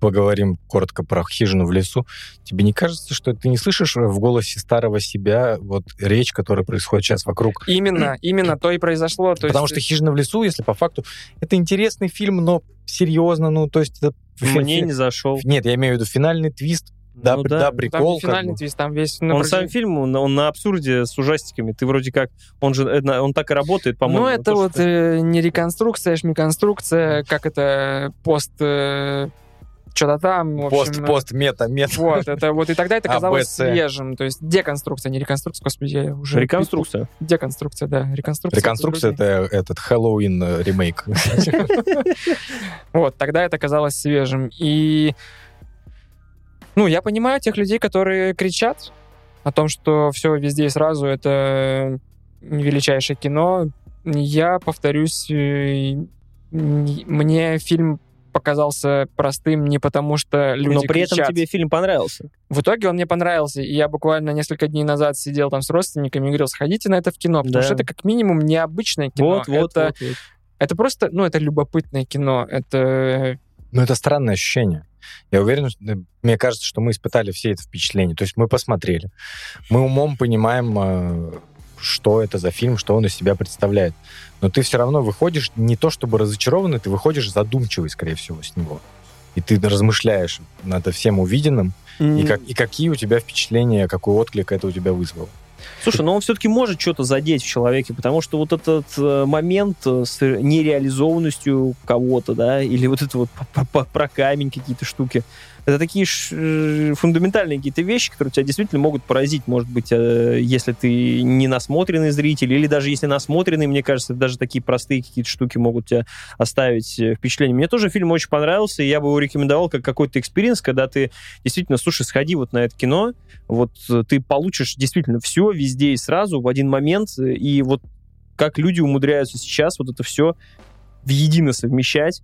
поговорим коротко про «Хижину в лесу», тебе не кажется, что ты не слышишь в голосе старого себя вот речь, которая происходит сейчас вокруг? Именно, именно то и произошло. То Потому есть... что «Хижина в лесу», если по факту, это интересный фильм, но серьезно, ну, то есть... Это... Мне не зашел. Нет, я имею в виду финальный твист. Да, ну, да, да, прикол. Там финальный как бы. Твист, там весь... Ну, он против... сам фильм, он, он на абсурде с ужастиками. Ты вроде как... Он же он так и работает, по-моему. Ну, это то, вот что... не реконструкция, а шмеконструкция, как это пост... что-то там, в общем... Пост, пост, мета, мета. Вот, это, вот, и тогда это казалось свежим. То есть деконструкция, не реконструкция, господи, я уже... Реконструкция. Деконструкция, да, реконструкция. Реконструкция — это этот Хэллоуин ремейк. Вот, тогда это казалось свежим. И, ну, я понимаю тех людей, которые кричат о том, что «Все везде и сразу» — это величайшее кино. Я повторюсь, мне фильм... показался простым не потому, что люди кричат. Но при кричат. Этом тебе фильм понравился. В итоге он мне понравился, и я буквально несколько дней назад сидел там с родственниками и говорил, сходите на это в кино, потому да. что это как минимум необычное кино. Вот, вот, это, вот, вот. Это просто, ну, это любопытное кино. Это... Ну, это странное ощущение. Я уверен, что, мне кажется, что мы испытали все это впечатление. То есть мы посмотрели. Мы умом понимаем... что это за фильм, что он из себя представляет. Но ты все равно выходишь не то чтобы разочарованный, ты выходишь задумчивый, скорее всего, с него. И ты размышляешь над всем увиденным, mm. и, как, и какие у тебя впечатления, какой отклик это у тебя вызвало. Слушай, но он все-таки может что-то задеть в человеке, потому что вот этот момент с нереализованностью кого-то, да, или вот это вот про камень какие-то штуки, это такие фундаментальные какие-то вещи, которые тебя действительно могут поразить, может быть, если ты не насмотренный зритель, или даже если насмотренный, мне кажется, даже такие простые какие-то штуки могут тебя оставить впечатление. Мне тоже фильм очень понравился, и я бы его рекомендовал как какой-то экспириенс, когда ты действительно, слушай, сходи вот на это кино, вот ты получишь действительно все везде и сразу в один момент, и вот как люди умудряются сейчас вот это все воедино совмещать.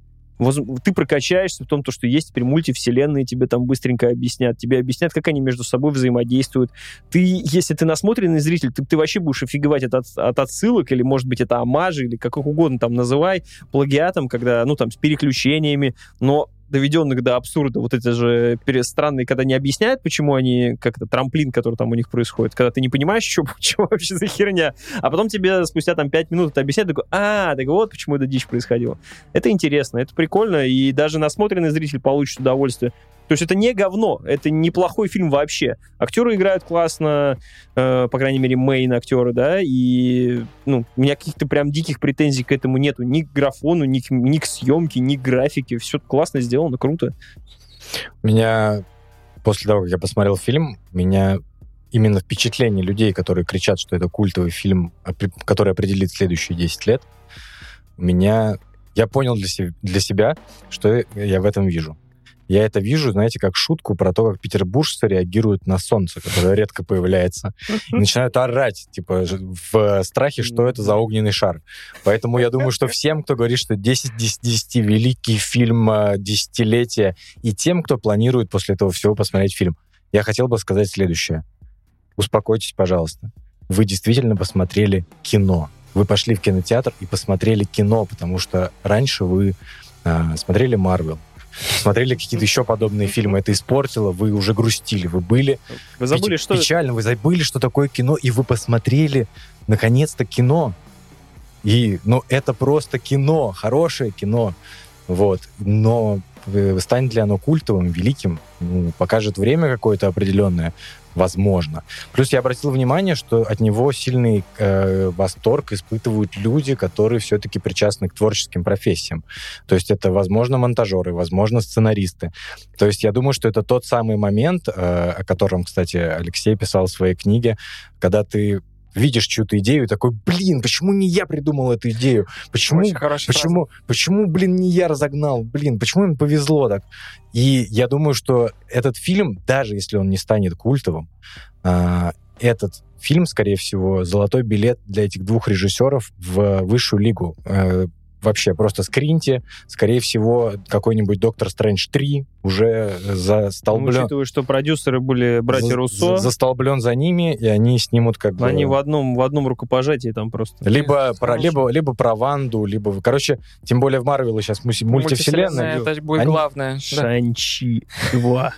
Ты прокачаешься в том, что есть теперь мультивселенные, тебе там быстренько объяснят, тебе объяснят, как они между собой взаимодействуют. Ты, если ты насмотренный зритель, ты, ты вообще будешь офигевать от, от отсылок, или, может быть, это омажи, или как угодно там называй, плагиатом, когда, ну, там, с переключениями, но доведенных до абсурда, вот эти же странные, когда не объясняют, почему они, как это, трамплин, который там у них происходит, когда ты не понимаешь, что, что вообще за херня, а потом тебе спустя там пять минут это объясняют, такой, а, так вот почему эта дичь происходила. Это интересно, это прикольно, и даже насмотренный зритель получит удовольствие. То есть это не говно, это неплохой фильм вообще. Актеры играют классно, э, по крайней мере, мейн-актеры, да, и ну, у меня каких-то прям диких претензий к этому нету. Ни к графону, ни к, ни к съемке, ни к графике. Все классно сделано, круто. У меня, после того, как я посмотрел фильм, меня именно впечатление людей, которые кричат, что это культовый фильм, который определит следующие десять лет, у меня... Я понял для, се... для себя, что я в этом вижу. Я это вижу, знаете, как шутку про то, как петербуржцы реагируют на солнце, которое редко появляется. И начинают орать, типа, в страхе, что это за огненный шар. Поэтому я думаю, что всем, кто говорит, что десять из десяти великий фильм десятилетия, и тем, кто планирует после этого всего посмотреть фильм, я хотел бы сказать следующее. Успокойтесь, пожалуйста. Вы действительно посмотрели кино. Вы пошли в кинотеатр и посмотрели кино, потому что раньше вы э, смотрели Марвел, смотрели какие-то еще подобные фильмы, это испортило, вы уже грустили, вы были вы забыли, печ- что... печально, вы забыли, что такое кино, и вы посмотрели, наконец-то, кино. И, ну, это просто кино, хорошее кино, вот. Но станет ли оно культовым, великим, ну, покажет время какое-то определенное, возможно. Плюс я обратил внимание, что от него сильный э, восторг испытывают люди, которые все-таки причастны к творческим профессиям. То есть это, возможно, монтажеры, возможно, сценаристы. То есть я думаю, что это тот самый момент, э, о котором, кстати, Алексей писал в своей книге, когда ты видишь чью-то идею и такой, блин, почему не я придумал эту идею? Почему, почему, почему, блин, не я разогнал? Блин, почему им повезло так? И я думаю, что этот фильм, даже если он не станет культовым, э, этот фильм, скорее всего, золотой билет для этих двух режиссеров в высшую лигу. Э, вообще, просто скриньте. Скорее всего, какой-нибудь «Доктор Стрэндж три» уже застолблен... Ну, учитывая, что продюсеры были братья за, Руссо... За, застолблен за ними, и они снимут как бы... Они в одном, в одном рукопожатии там просто... Либо, про, либо, либо про Ванду, либо... Короче, тем более в Марвеле сейчас мультивселенная... Мультивселенная, это будет они... главное. Шан-Чи два.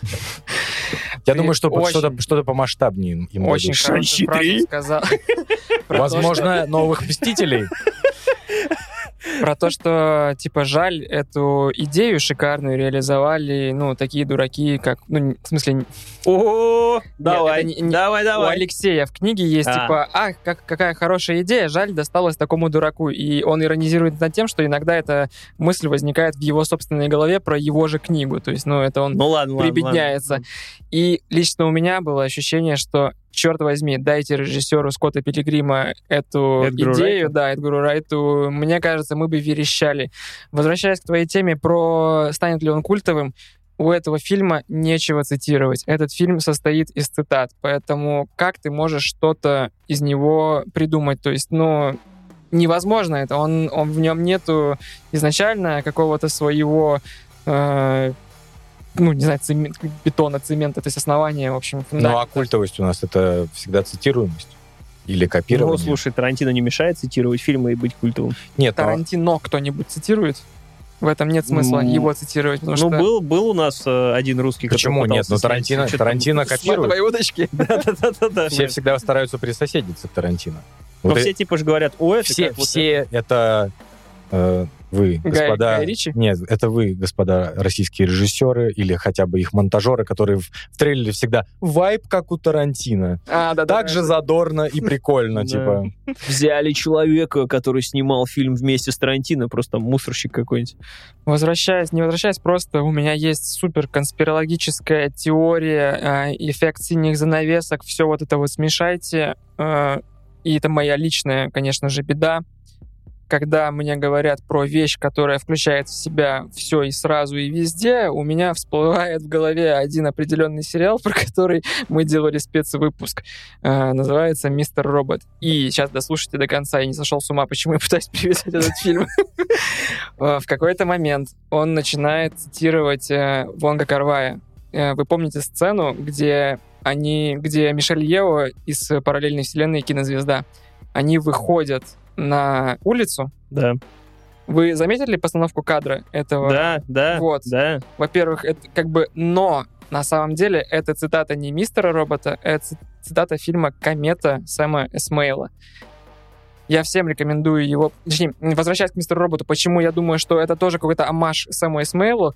Я думаю, что что-то помасштабнее им будет. Очень хорошую фразу сказал. Возможно, новых «Мстителей». Про то, что, типа, жаль, эту идею шикарную реализовали, ну, такие дураки, как... Ну, в смысле... О, давай, давай, давай. У Алексея в книге есть, типа, ах, какая хорошая идея, жаль, досталась такому дураку. И он иронизирует над тем, что иногда эта мысль возникает в его собственной голове про его же книгу. То есть, ну, это он прибедняется. И лично у меня было ощущение, что черт возьми, дайте режиссеру Скотта Пилигрима эту Эдгару идею, Райту. да, Эдгару Райту, мне кажется, мы бы верещали. Возвращаясь к твоей теме про станет ли он культовым, у этого фильма нечего цитировать. Этот фильм состоит из цитат, поэтому как ты можешь что-то из него придумать? То есть, ну, невозможно это. Он, он в нем нету изначально какого-то своего... Э- ну, не знаю, цемент, бетона, цемента, то есть основание, в общем, фундамента. Ну, а культовость у нас — это всегда цитируемость или копирование? Ну, слушай, Тарантино не мешает цитировать фильмы и быть культовым? Нет. Тарантино а... кто-нибудь цитирует? В этом нет смысла ну, его цитировать, потому ну, что... Ну, был, был у нас э, один русский, Почему нет? Ну, Тарантино, Тарантино копирует. С твоей удочки? Да-да-да. Все всегда стараются присоседиться к Тарантино. Но все типа же говорят, ой, все Все это... Вы, господа... Гай Ричи? Нет, это вы, господа российские режиссеры или хотя бы их монтажеры, которые в, в трейлере всегда вайб, как у Тарантино. А, да, так да, же да. задорно и прикольно, типа. Взяли человека, который снимал фильм вместе с Тарантино, просто мусорщик какой-нибудь. Возвращаясь, не возвращаясь, просто у меня есть супер конспирологическая теория, эффект синих занавесок, все вот это вот смешайте. И это моя личная, конечно же, беда. Когда мне говорят про вещь, которая включает в себя все и сразу, и везде, у меня всплывает в голове один определенный сериал, про который мы делали спецвыпуск. Э, называется «Мистер Робот». И сейчас дослушайте до конца. Я не сошел с ума, почему я пытаюсь привязать этот фильм. В какой-то момент он начинает цитировать Вонга Карвая. Вы помните сцену, где Мишель Ео из параллельной вселенной кинозвезда. Они выходят на улицу. Да. Вы заметили постановку кадра этого? Да, да. Вот. Да. Во-первых, это как бы но на самом деле это цитата не мистера Робота, это цитата фильма «Комета» Сэма Эсмейла. Я всем рекомендую его... Точнее, возвращаясь к мистеру Роботу, почему я думаю, что это тоже какой-то оммаж Сэму Эсмейлу.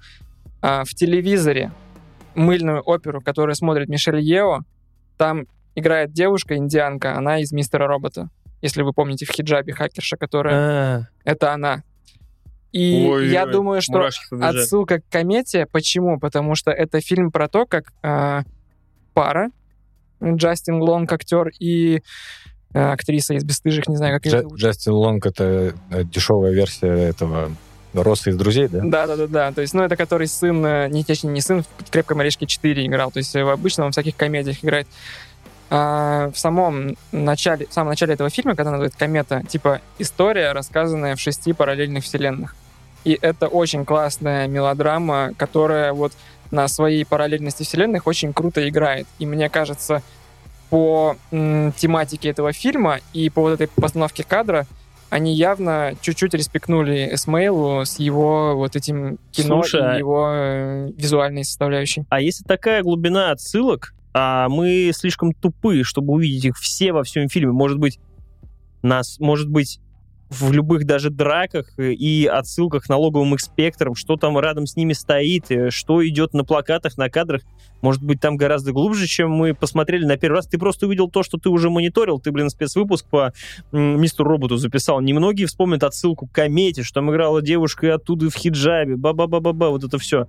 А, в телевизоре мыльную оперу, которую смотрит Мишель Ео, там играет девушка-индианка, она из «Мистера Робота». Если вы помните, в хиджабе хакерша, которая... А-а-а. Это она. И ой, я ой, думаю, что отсылка к «Комете». Почему? Потому что это фильм про то, как э, пара, Джастин Лонг, актер, и э, актриса из «Бесстыжих», не знаю, как Дж- ее зовут. Джастин Лонг — это дешевая версия этого Росса из «Друзей», да? Да-да-да. То есть, ну, это который сын, не, точнее, не сын, в «Крепком орешке четыре» играл. То есть, обычно он в всяких комедиях играет. А в самом начале, в самом начале этого фильма, когда называют «Комета», типа история, рассказанная в шести параллельных вселенных. И это очень классная мелодрама, которая вот на своей параллельности вселенных очень круто играет. И мне кажется, по м- тематике этого фильма и по вот этой постановке кадра они явно чуть-чуть респектнули Эсмейлу с его вот этим кино. Слушай, и его э- визуальной составляющей. А если такая глубина отсылок, а мы слишком тупы, чтобы увидеть их все во всем фильме. Может быть, нас, может быть, в любых даже драках и отсылках налоговым инспекторам, что там рядом с ними стоит, что идет на плакатах, на кадрах. Может быть, там гораздо глубже, чем мы посмотрели на первый раз. Ты просто увидел то, что ты уже мониторил. Ты, блин, спецвыпуск по «Мистеру Роботу» записал. Немногие вспомнят отсылку к «Комете», что там играла девушка и оттуда в хиджабе. Ба-ба-ба-ба-ба, вот это все.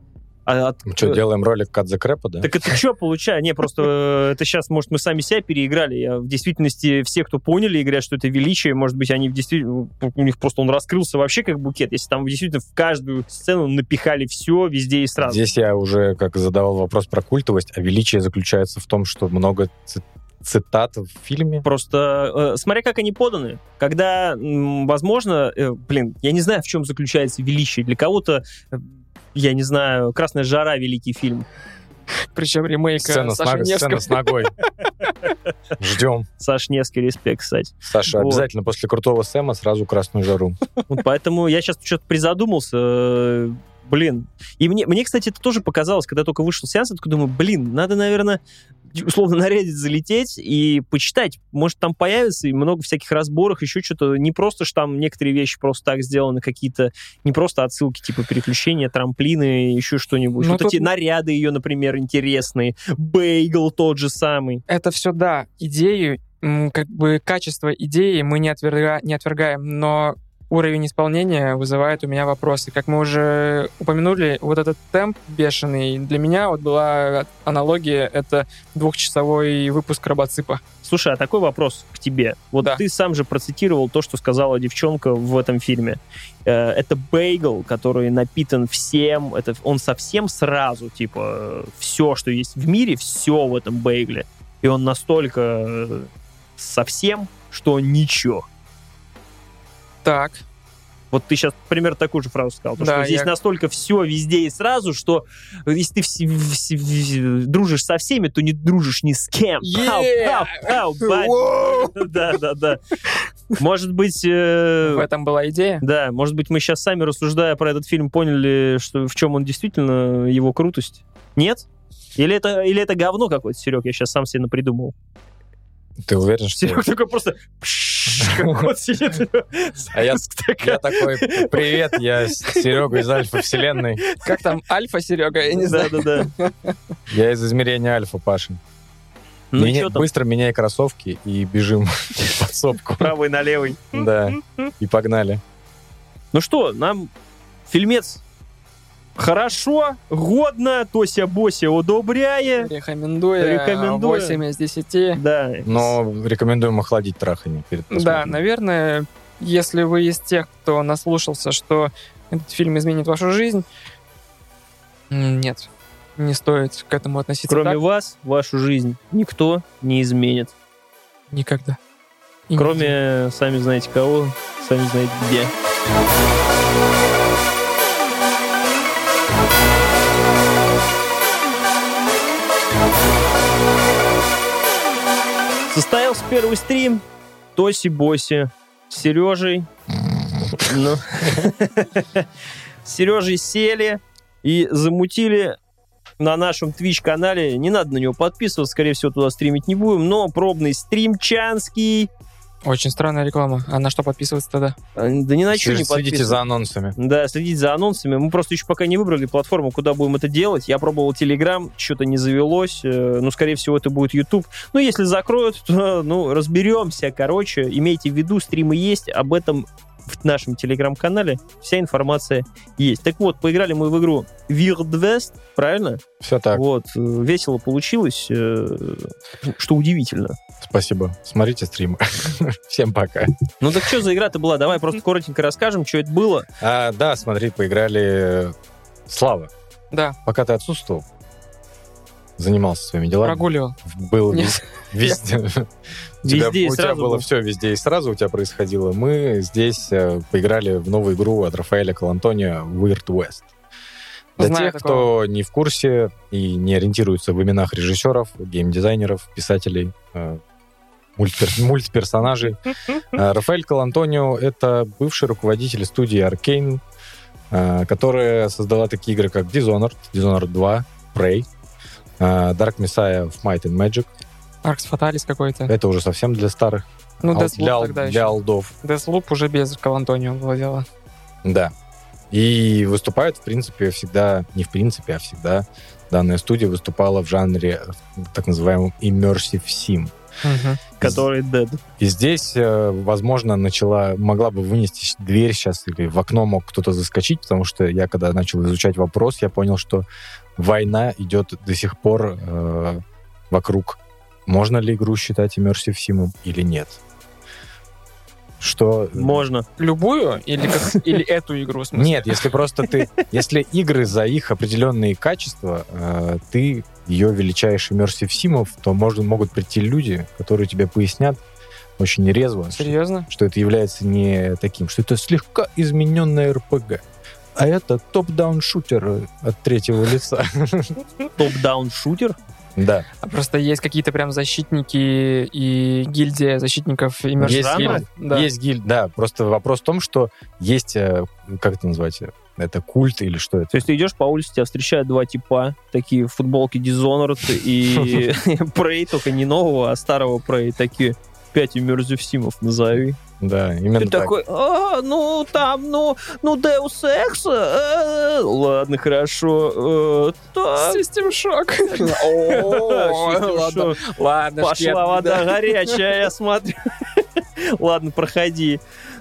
А, от... Мы что, делаем ролик Cut the Crap, да? Так это что, получается? Не, просто это сейчас, может, мы сами себя переиграли. В действительности все, кто поняли и говорят, что это величие, может быть, они в действительности... У них просто он раскрылся вообще как букет, если там действительно в каждую сцену напихали все везде и сразу. Здесь я уже как задавал вопрос про культовость, а величие заключается в том, что много цит... цитат в фильме. Просто э, смотря как они поданы. Когда, м, возможно... Э, блин, я не знаю, в чем заключается величие. Для кого-то... Я не знаю, «Красная жара» — великий фильм. Причем ремейк сцена Саши Невского. Сцена с ногой. Ждем. Саш Невский, респект, кстати. Саша, вот. Обязательно после «Крутого Сэма» сразу «Красную жару». Вот поэтому я сейчас что-то призадумался. Блин. И мне, мне, кстати, это тоже показалось, когда только вышел сеанс, я такой думаю, блин, надо, наверное, условно на Reddit залететь и почитать. Может, там появится и много всяких разборов, еще что-то. Не просто ж там некоторые вещи просто так сделаны, какие-то не просто отсылки, типа переключения, трамплины, еще что-нибудь. Но вот тут... эти наряды ее, например, интересные. Бейгл тот же самый. Это все, да, идею, как бы качество идеи мы не, отверга... не отвергаем, но уровень исполнения вызывает у меня вопросы. Как мы уже упомянули, вот этот темп бешеный, для меня вот была аналогия, это двухчасовой выпуск «Робоципа». Слушай, а такой вопрос к тебе. Вот да. Ты сам же процитировал то, что сказала девчонка в этом фильме. Это бейгл, который напитан всем, это он совсем сразу, типа, все, что есть в мире, все в этом бейгле. И он настолько совсем, что ничего. Так. Вот ты сейчас, например, такую же фразу сказал. Да, что здесь я... настолько все везде и сразу, что если ты вс- вс- вс- дружишь со всеми, то не дружишь ни с кем. Да-да-да. Может быть... Э... В этом была идея? Да, может быть, мы сейчас сами, рассуждая про этот фильм, поняли, что в чем он действительно, его крутость. Нет? Или это, или это говно какое-то, Серег? Я сейчас сам себе напридумывал. Ты уверен, что... Серег такой просто... Как вот сидит. А я, я такой, привет, я Серега из Альфа-Вселенной. Как там, Альфа-Серега? Я не знаю. Да-да-да. Я из измерения Альфа, Паша. Ну, меня, быстро меняй кроссовки и бежим в подсобку. Правый на левый. Да, и погнали. Ну что, нам фильмец хорошо, годно, тося-бося удобряя. Рекомендую. Рекомендую. восемь из десяти. Да. Но рекомендуем охладить трахание перед просмотром. Да, наверное, если вы из тех, кто наслушался, что этот фильм изменит вашу жизнь, нет, не стоит к этому относиться. Кроме так. вас, вашу жизнь никто не изменит. Никогда. И Кроме, никто. сами знаете кого, сами знаете где. Состоялся первый стрим Тоси-Боси с Сережей. С Сережей сели и замутили на нашем Twitch-канале. Не надо на него подписываться, скорее всего, туда стримить не будем, но пробный стримчанский. Очень странная реклама. А на что подписываться тогда? Да ни на что не подписываться. Следите за анонсами. Да, следите за анонсами. Мы просто еще пока не выбрали платформу, куда будем это делать. Я пробовал Telegram, что-то не завелось. Ну, скорее всего, это будет YouTube. Ну, если закроют, то, ну, разберемся, короче. Имейте в виду, стримы есть. Об этом в нашем Telegram-канале вся информация есть. Так вот, поиграли мы в игру Weird West, правильно? Все так. Вот. Весело получилось, что удивительно. Спасибо. Смотрите стримы. Всем пока. Ну так что за игра-то была? Давай просто коротенько расскажем, что это было. А, да, смотри, поиграли Слава. Да. Пока ты отсутствовал, занимался своими делами. Прогуливал. Был вез... везде. У тебя, у тебя было был. все везде и сразу у тебя происходило. Мы здесь э, поиграли в новую игру от Рафаэля Колантонио Weird West. Для Знаю тех, такого. кто не в курсе и не ориентируется в именах режиссеров, геймдизайнеров, писателей, э, мультпер... мультперсонажей. Рафаэль Колантонио — это бывший руководитель студии Arkane, э, которая создала такие игры, как Dishonored, Dishonored два, Prey, Dark Messiah of Might and Magic. Аркс Фаталис какой-то. Это уже совсем для старых. Ну, а Deathloop для, для олдов. Deathloop уже без Колантонио владела. Да. И выступает, в принципе, всегда... Не в принципе, а всегда данная студия выступала в жанре так называемом Immersive Sim. Угу. Который dead. И здесь, возможно, начала... Могла бы вынести дверь сейчас, или в окно мог кто-то заскочить, потому что я, когда начал изучать вопрос, я понял, что война идет до сих пор э, вокруг. Можно ли игру считать Immersive Sim или нет? Что... Можно. Любую? Или, как, или эту игру? В смысле? Нет, если просто ты... Если игры за их определенные качества, э, ты ее величаешь Immersive Sim'ов, то может, могут прийти люди, которые тебе пояснят очень резво. Серьезно? Что, что это является не таким, что это слегка измененная эр пи джи. А это топ-даун-шутер от третьего лица. Топ-даун-шутер? Да. Просто есть какие-то прям защитники и гильдия защитников иммерсивного. Есть гильдия, да. Есть гильдия, да. Просто вопрос в том, что есть, как это назвать, это культ или что это? То есть ты идешь по улице, тебя встречают два типа, такие в футболке Dishonored и Prey, только не нового, а старого Prey, такие пять Immersive Sim'ов назови. Да, именно ты так. Такой, а, ну, там, ну, ну, Deus Ex, э, ладно, хорошо. Э, так. System Shock. О, ладно. Пошла вода горячая, я смотрю. Ладно, проходи.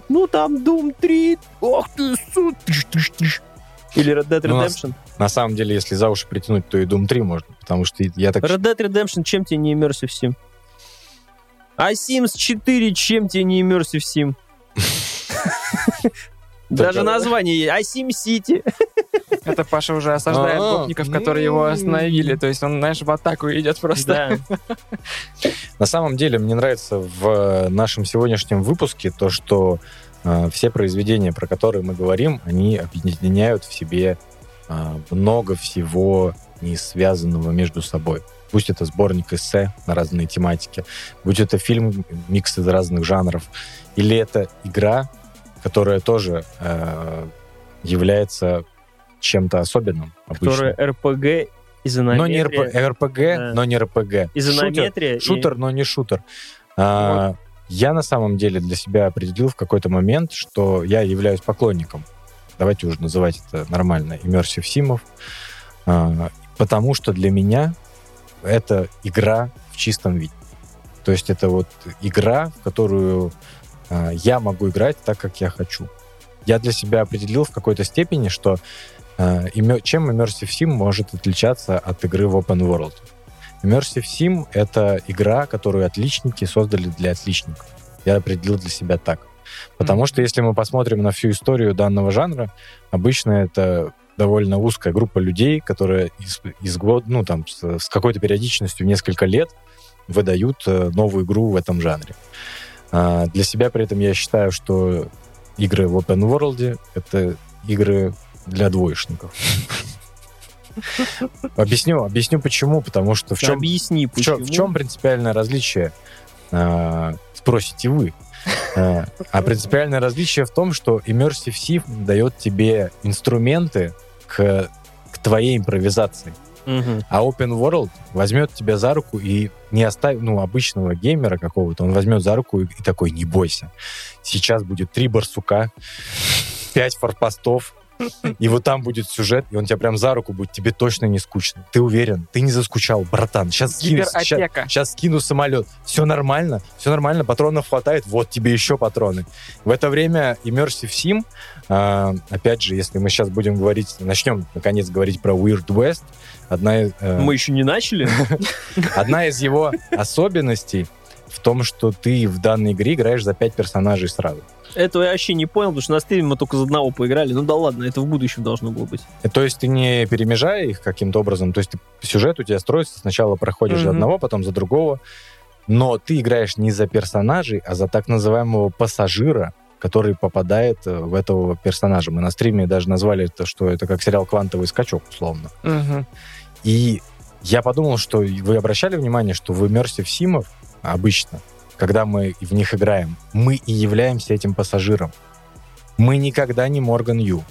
Ну, там Doom три, ох ты, суд. Или Red Dead Redemption. На самом деле, если за уши притянуть, то и Doom три можно, потому что я так... Red Dead Redemption, чем тебе не Immersive Sim? А Sims четыре, чем тебе не Immersive Sim? Даже название есть. А SimCity. Это Паша уже осаждает гопников, которые его остановили. То есть он, знаешь, в атаку идет просто. На самом деле, мне нравится в нашем сегодняшнем выпуске то, что все произведения, про которые мы говорим, они объединяют в себе много всего не связанного между собой. Пусть это сборник эссе на разные тематики, будь это фильм, микс из разных жанров, или это игра, которая тоже э, является чем-то особенным. Обычно. Которая эр пи джи, изонометрия. Но не эр пи джи, да. но не эр пи джи. Изонометрия. Шутер, и... шутер, но не шутер. А, вот. Я на самом деле для себя определил в какой-то момент, что я являюсь поклонником, давайте уже называть это нормально, Immersive Sim'ов, а, потому что для меня это игра в чистом виде. То есть это вот игра, в которую э, я могу играть так, как я хочу. Я для себя определил в какой-то степени, что э, чем Immersive Sim может отличаться от игры в Open World. Immersive Sim — это игра, которую отличники создали для отличников. Я определил для себя так. Потому mm-hmm. что если мы посмотрим на всю историю данного жанра, обычно это... довольно узкая группа людей, которые из, из год, ну, там, с, с какой-то периодичностью в несколько лет выдают э, новую игру в этом жанре. А, для себя при этом я считаю, что игры в Open World — это игры для двоечников. Объясню, объясню почему, потому что в чем... Объясни, почему. В чем принципиальное различие, спросите вы. А принципиальное различие в том, что Immersive Sim дает тебе инструменты к, к твоей импровизации. Mm-hmm. А Open World возьмет тебя за руку и не оставит, ну, обычного геймера какого-то, он возьмет за руку и, и такой, не бойся, сейчас будет три барсука, пять форпостов, и вот там будет сюжет, и он тебя прям за руку будет, тебе точно не скучно. Ты уверен, ты не заскучал, братан. Сейчас скину, сейчас, сейчас скину самолет. Все нормально, все нормально, патронов хватает, вот тебе еще патроны. В это время Immersive Sim, э, опять же, если мы сейчас будем говорить, начнем, наконец, говорить про Weird West. Одна, э, мы еще не начали. Одна из его особенностей в том, что ты в данной игре играешь за пять персонажей сразу. Этого я вообще не понял, потому что на стриме мы только за одного поиграли. Ну да ладно, это в будущем должно было быть. То есть ты не перемежая их каким-то образом, то есть ты, сюжет у тебя строится, сначала проходишь mm-hmm. за одного, потом за другого, но ты играешь не за персонажей, а за так называемого пассажира, который попадает в этого персонажа. Мы на стриме даже назвали это, что это как сериал «Квантовый скачок», условно. Mm-hmm. И я подумал, что вы обращали внимание, что в Immersive Sim'ов обычно, когда мы в них играем, мы и являемся этим пассажиром. Мы никогда не Морган Ю.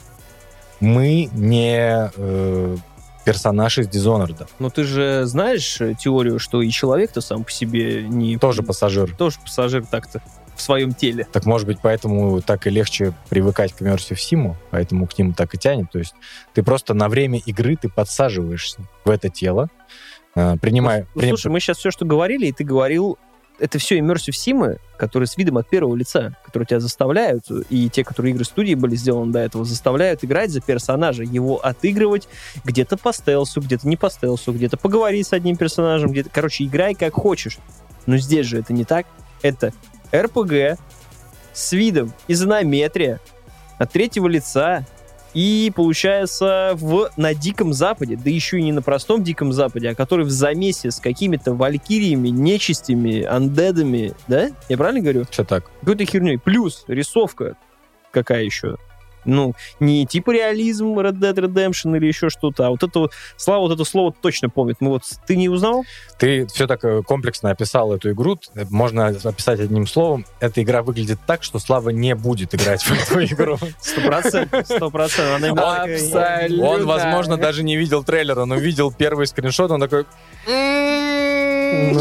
Мы не э, персонаж из Dishonored. Но ты же знаешь теорию, что и человек-то сам по себе не... Тоже пассажир. Тоже пассажир так-то в своем теле. Так, может быть, поэтому так и легче привыкать к Immersive Sim'у, поэтому к ним так и тянет. То есть ты просто на время игры ты подсаживаешься в это тело, э, принимая... Ну, слушай, при... мы сейчас все, что говорили, и ты говорил... Это все Immersive Sim'ы, которые с видом от первого лица, которые тебя заставляют, и те, которые игры студии были сделаны до этого, заставляют играть за персонажа, его отыгрывать где-то по стелсу, где-то не по стелсу, где-то поговорить с одним персонажем, где-то... Короче, играй как хочешь. Но здесь же это не так. Это эр пи джи с видом изонометрия от третьего лица, и, получается, в, на Диком Западе, да еще и не на простом Диком Западе, а который в замесе с какими-то валькириями, нечистями, андедами, да? Я правильно говорю? Все так. Какой-то херней. Плюс рисовка какая еще? ну, не типа реализм Red Dead Redemption или еще что-то, а вот это, Слава вот это слово точно помнит. Ну вот, ты не узнал? Ты все так комплексно описал эту игру, можно описать одним словом. Эта игра выглядит так, что Слава не будет играть в эту игру. Сто процентов, сто процентов. Абсолютно. Он, возможно, даже не видел трейлера, но видел первый скриншот, он такой...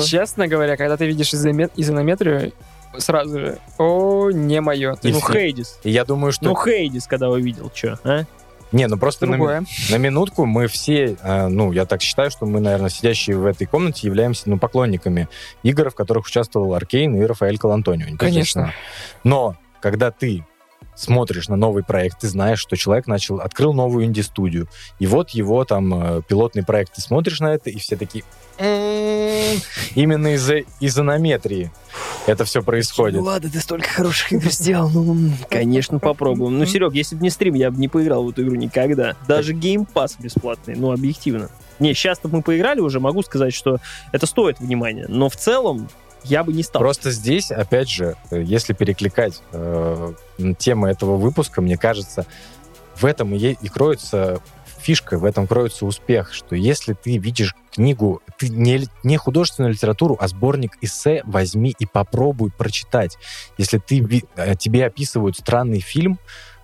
Честно говоря, когда ты видишь изонометрию, сразу же, о, не мое. Ну, Хейдис. Я думаю, что... Ну, Хейдис, когда увидел, что, а? Не, ну просто на, на минутку мы все, э, ну, я так считаю, что мы, наверное, сидящие в этой комнате являемся, ну, поклонниками игр, в которых участвовал Arkane и Рафаэль Колантонио. Конечно. Но когда ты смотришь на новый проект, ты знаешь, что человек начал, открыл новую инди-студию, и вот его там э, пилотный проект, ты смотришь на это, и все такие... Именно из-за изонометрии это все происходит. Ну, ладно, ты столько хороших игр сделал. Ну, конечно, попробуем. Ну, Серег, если бы не стрим, я бы не поиграл в эту игру никогда. Даже геймпасс бесплатный, ну, объективно. Не, сейчас-то мы поиграли уже, могу сказать, что это стоит внимания. Но в целом я бы не стал. Просто здесь, опять же, если перекликать э, темы этого выпуска, мне кажется, в этом и, и кроется... фишка, в этом кроется успех, что если ты видишь книгу, ты не, не художественную литературу, а сборник эссе, возьми и попробуй прочитать. Если ты, тебе описывают странный фильм,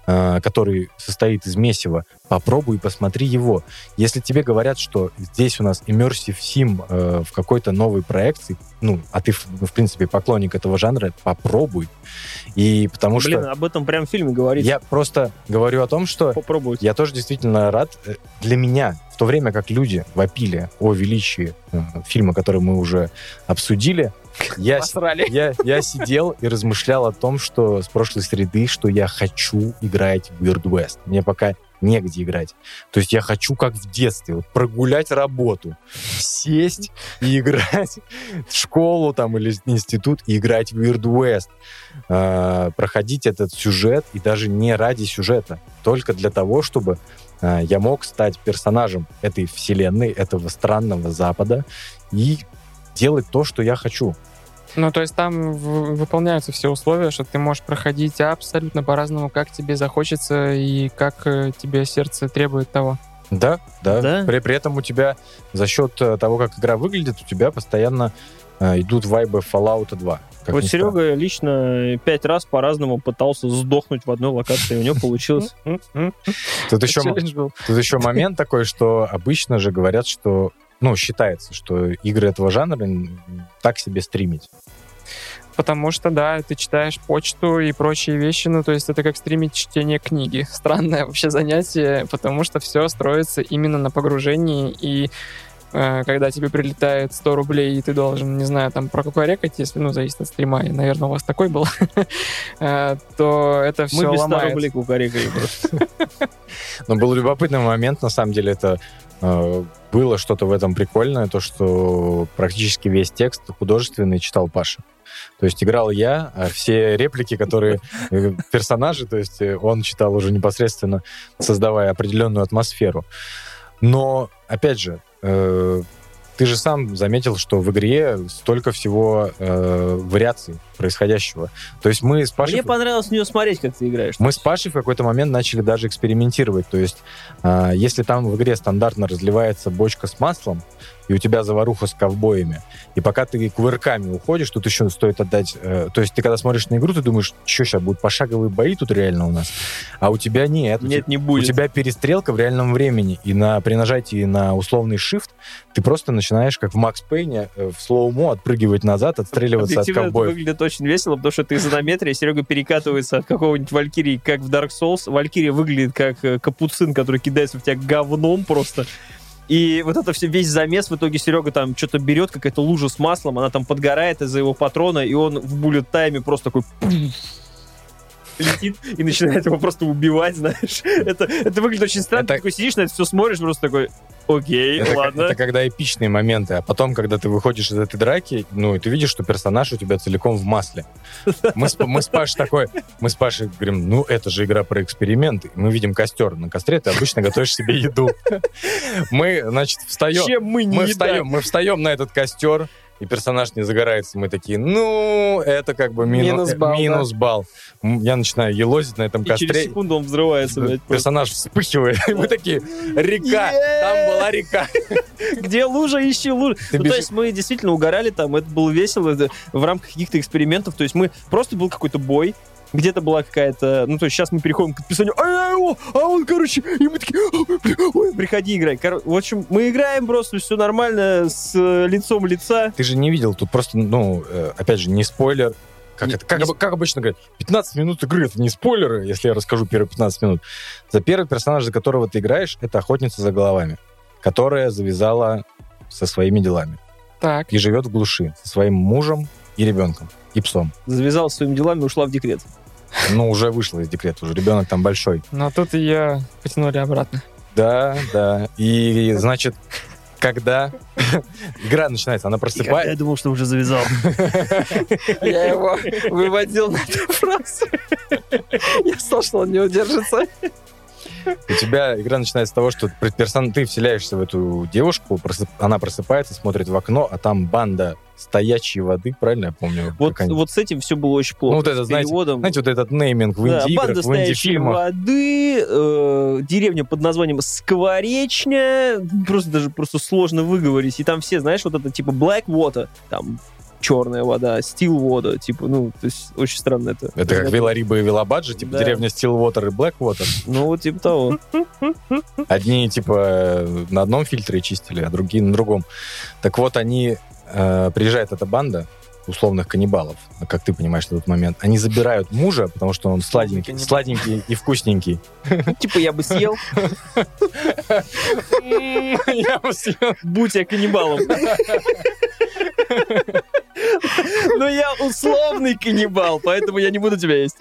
который состоит из месива, попробуй и посмотри его. Если тебе говорят, что здесь у нас Immersive Sim э, в какой-то новой проекции, ну, а ты, в принципе, поклонник этого жанра, попробуй. И потому Блин, что... Блин, об этом прям в фильме говорится. Я просто говорю о том, что... Попробуйте. Я тоже действительно рад. Для меня, в то время как люди вопили о величии э, фильма, который мы уже обсудили, Я, я, я сидел и размышлял о том, что с прошлой среды, что я хочу играть в Weird West. Мне пока негде играть. То есть я хочу, как в детстве, вот, прогулять работу, сесть и играть в школу там, или институт, и играть в Weird West. А, проходить этот сюжет, и даже не ради сюжета, только для того, чтобы а, я мог стать персонажем этой вселенной, этого странного запада, и делать то, что я хочу. Ну, то есть там в- выполняются все условия, что ты можешь проходить абсолютно по-разному, как тебе захочется и как э, тебе сердце требует того. Да, да. да? При, при этом у тебя за счет того, как игра выглядит, у тебя постоянно э, идут вайбы Fallout два. Вот Серега стало. лично пять раз по-разному пытался сдохнуть в одной локации, у него получилось. Тут еще момент такой, что обычно же говорят, что ну, считается, что игры этого жанра так себе стримить. Потому что, да, ты читаешь почту и прочие вещи, ну, то есть это как стримить чтение книги. Странное вообще занятие, потому что все строится именно на погружении, и э, когда тебе прилетает сто рублей, и ты должен, не знаю, там, прокукарекать, если, ну, зависит от стрима, и, наверное, у вас такой был, то это все ломает. Мы без ста рублей кукарекали просто. Но был любопытный момент, на самом деле, это... Было что-то в этом прикольное, то, что практически весь текст художественный читал Паша. То есть играл я, а все реплики, которые персонажи, то есть он читал уже непосредственно, создавая определенную атмосферу. Но, опять же, ты же сам заметил, что в игре столько всего э, вариаций происходящего. То есть мы с Пашей... Мне понравилось в нее смотреть, как ты играешь. Мы с Пашей в какой-то момент начали даже экспериментировать. То есть э, если там в игре стандартно разливается бочка с маслом, и у тебя заваруха с ковбоями, и пока ты кувырками уходишь, тут еще стоит отдать... Э, то есть ты когда смотришь на игру, ты думаешь, что сейчас, будут пошаговые бои тут реально у нас? А у тебя нет. Нет, не будет. У тебя перестрелка в реальном времени, и на, при нажатии на условный shift ты просто начинаешь Знаешь, как в Макс Пейне, в слоумо отпрыгивать назад, отстреливаться от ковбоев. Это выглядит очень весело, потому что ты изонометрия, Серега перекатывается от какого-нибудь Валькирии, как в Dark Souls. Валькирия выглядит как капуцин, который кидается в тебя говном просто. И вот это все, весь замес, в итоге Серега там что-то берет, какая-то лужа с маслом, она там подгорает из-за его патрона, и он в буллет-тайме просто такой... летит и начинает его просто убивать, знаешь. Это, это выглядит очень странно. Это... Ты такой сидишь на это все смотришь, просто такой, окей, это ладно. Как, это когда эпичные моменты. А потом, когда ты выходишь из этой драки, ну, и ты видишь, что персонаж у тебя целиком в масле. Мы с, мы с Пашей такой, мы с Пашей говорим, ну, это же игра про эксперименты. Мы видим костер. На костре ты обычно готовишь себе еду. Мы, значит, встаем. Чем мы не едим? Мы встаем на этот костер, и персонаж не загорается, мы такие, ну, это как бы мину... минус балл. Минус балл. Да? Я начинаю елозить на этом и костре. И через секунду он взрывается. Блядь, персонаж просто вспыхивает, и мы такие, река, там была река. Где лужа, ищи лужу. Ну, то есть мы действительно угорали там, это было весело в рамках каких-то экспериментов, то есть мы, просто был какой-то бой, где-то была какая-то... Ну, то есть сейчас мы переходим к описанию. А, а, а он, короче... И мы такие... Ой, приходи, играй. Кор... В общем, мы играем просто, все нормально, с лицом лица. Ты же не видел, тут просто, ну, опять же, не спойлер. Как, не, это, как, не... Об, как обычно говорят, пятнадцать минут игры — это не спойлеры, если я расскажу первые пятнадцать минут. За первый персонаж, за которого ты играешь, это охотница за головами, которая завязала со своими делами. Так. И живет в глуши со своим мужем и ребенком, и псом. Завязала своими делами и ушла в декрет. Ну, уже вышла из декрета, уже ребенок там большой. Ну, а тут ее потянули обратно. Да, да. И, значит, когда игра начинается, она просыпается... Я думал, что уже завязал. Я его выводил на эту фразу. Я слышал, что он не удержится. У тебя игра начинается с того, что ты вселяешься в эту девушку, она просыпается, смотрит в окно, а там банда стоячей воды, правильно я помню? Вот, вот с этим все было очень плохо. Ну, вот это, знаете, знаете, вот этот нейминг в инди-играх, да, банда в инди-фильмах. Воды, э, деревня под названием Скворечня, просто даже просто сложно выговорить. И там все, знаешь, вот это типа Black Water, там черная вода, Stillwater, типа, ну, то есть очень странно это. Это как Вилариба и Вилабаджи, типа, да. Деревня Stillwater и Blackwater. Ну, вот типа того. Одни, типа, на одном фильтре чистили, а другие на другом. Так вот, они, э, приезжает эта банда условных каннибалов, как ты понимаешь на тот момент, они забирают мужа, потому что он сладенький, сладенький и вкусненький. Типа, я бы съел. Я бы съел. Будь я каннибалом. Но я условный каннибал, поэтому я не буду тебя есть.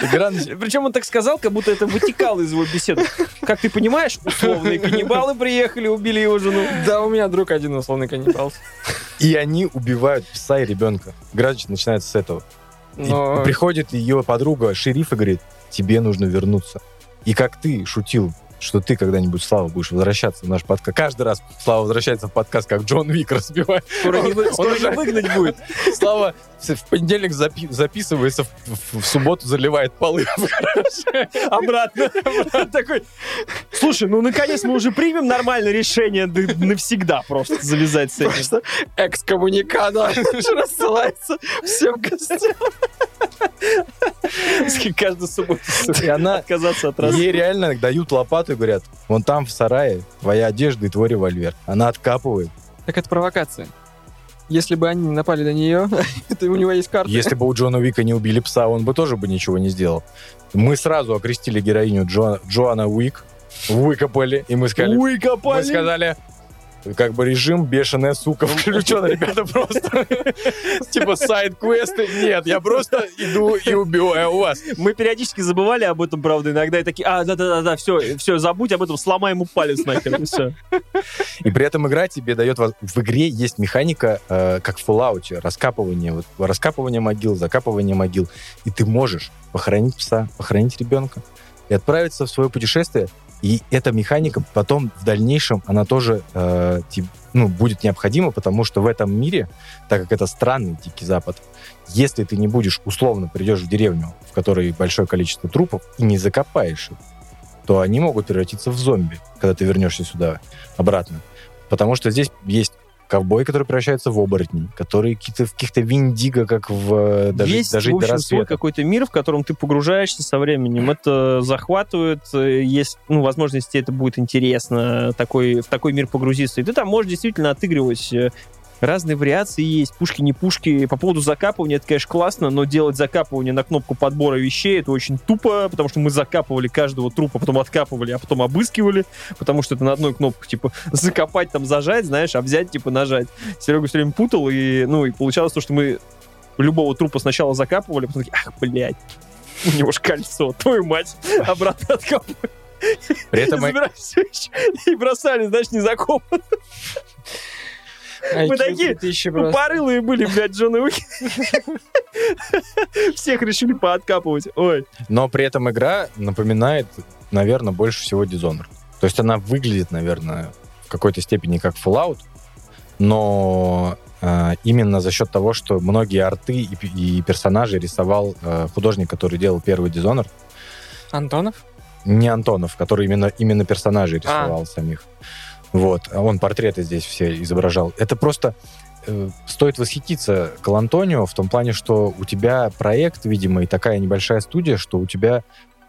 Причем он так сказал, как будто это вытекало из его беседы. Как ты понимаешь, условные каннибалы приехали, убили его жену. Да, у меня друг один условный каннибал. И они убивают пса и ребенка. Игра начинается с этого. Но... Приходит ее подруга, шериф, и говорит, тебе нужно вернуться. И как ты шутил, что ты когда-нибудь, Слава, будешь возвращаться в наш подкаст. Каждый раз Слава возвращается в подкаст, как Джон Уик разбивает. Скоро он, не, он скоро уже выгнать будет. Слава в понедельник запи- записывается, в, в, в субботу заливает полы в гараж. Обратно. Такой, слушай, ну наконец мы уже примем нормальное решение навсегда просто завязать с этим. Просто экскоммуникада рассылается всем гостям. Каждую субботу отказаться от раз. Ей реально дают лопату и говорят, вон там в сарае твоя одежда и твой револьвер. Она откапывает. Так это провокация. Если бы они напали на нее, то у него есть карта. Если бы у Джона Уика не убили пса, он бы тоже бы ничего не сделал. Мы сразу окрестили героиню Джо, Джоана Уик. Выкопали. И мы сказали... Выкопали? Мы сказали... Как бы режим бешеная сука включен, ребята, просто типа сайд-квесты. Нет, я просто иду и убиваю вас. Мы периодически забывали об этом, правда, иногда и такие, а, да-да-да, все, все, забудь об этом, сломай ему палец нахер, и все. И при этом игра тебе дает... В игре есть механика, как в Fallout, раскапывание, раскапывание могил, закапывание могил. И ты можешь похоронить пса, похоронить ребенка и отправиться в свое путешествие. И эта механика потом в дальнейшем, она тоже э, тип, ну, будет необходима, потому что в этом мире, так как это странный Дикий Запад, если ты не будешь, условно, придешь в деревню, в которой большое количество трупов, и не закопаешь их, то они могут превратиться в зомби, когда ты вернешься сюда обратно. Потому что здесь есть ковбои, которые превращаются в оборотни, которые какие-то, в каких-то виндиго, как в дожить, есть, дожить в общем, до рассвета. Есть какой-то мир, в котором ты погружаешься со временем. Это захватывает. Есть, ну, возможность, тебе это будет интересно, такой, в такой мир погрузиться. И ты там можешь действительно отыгрывать. Разные вариации есть, пушки, не пушки. По поводу закапывания, это, конечно, классно, но делать закапывание на кнопку подбора вещей — это очень тупо, потому что мы закапывали каждого трупа, потом откапывали, а потом обыскивали, потому что это на одной кнопке, типа, закопать, там, зажать, знаешь, а взять, типа, нажать. Серега все время путал, и, ну, и получалось то, что мы любого трупа сначала закапывали, а потом такие, ах, блядь, у него же кольцо, твою мать, обратно откапывали. При этом... И бросали, знаешь, не закопано. Мы такие тупорылые были, блядь, Джон Уик. Всех решили пооткапывать. Ой. Но при этом игра напоминает, наверное, больше всего Dishonored. То есть она выглядит, наверное, в какой-то степени как Fallout, но э, именно за счет того, что многие арты и, и персонажи рисовал э, художник, который делал первый Dishonored. Антонов? Не Антонов, который именно, именно персонажей рисовал а. самих. Вот. Он портреты здесь все изображал. Это просто... Э, стоит восхититься Колантонио в том плане, что у тебя проект, видимо, и такая небольшая студия, что у тебя...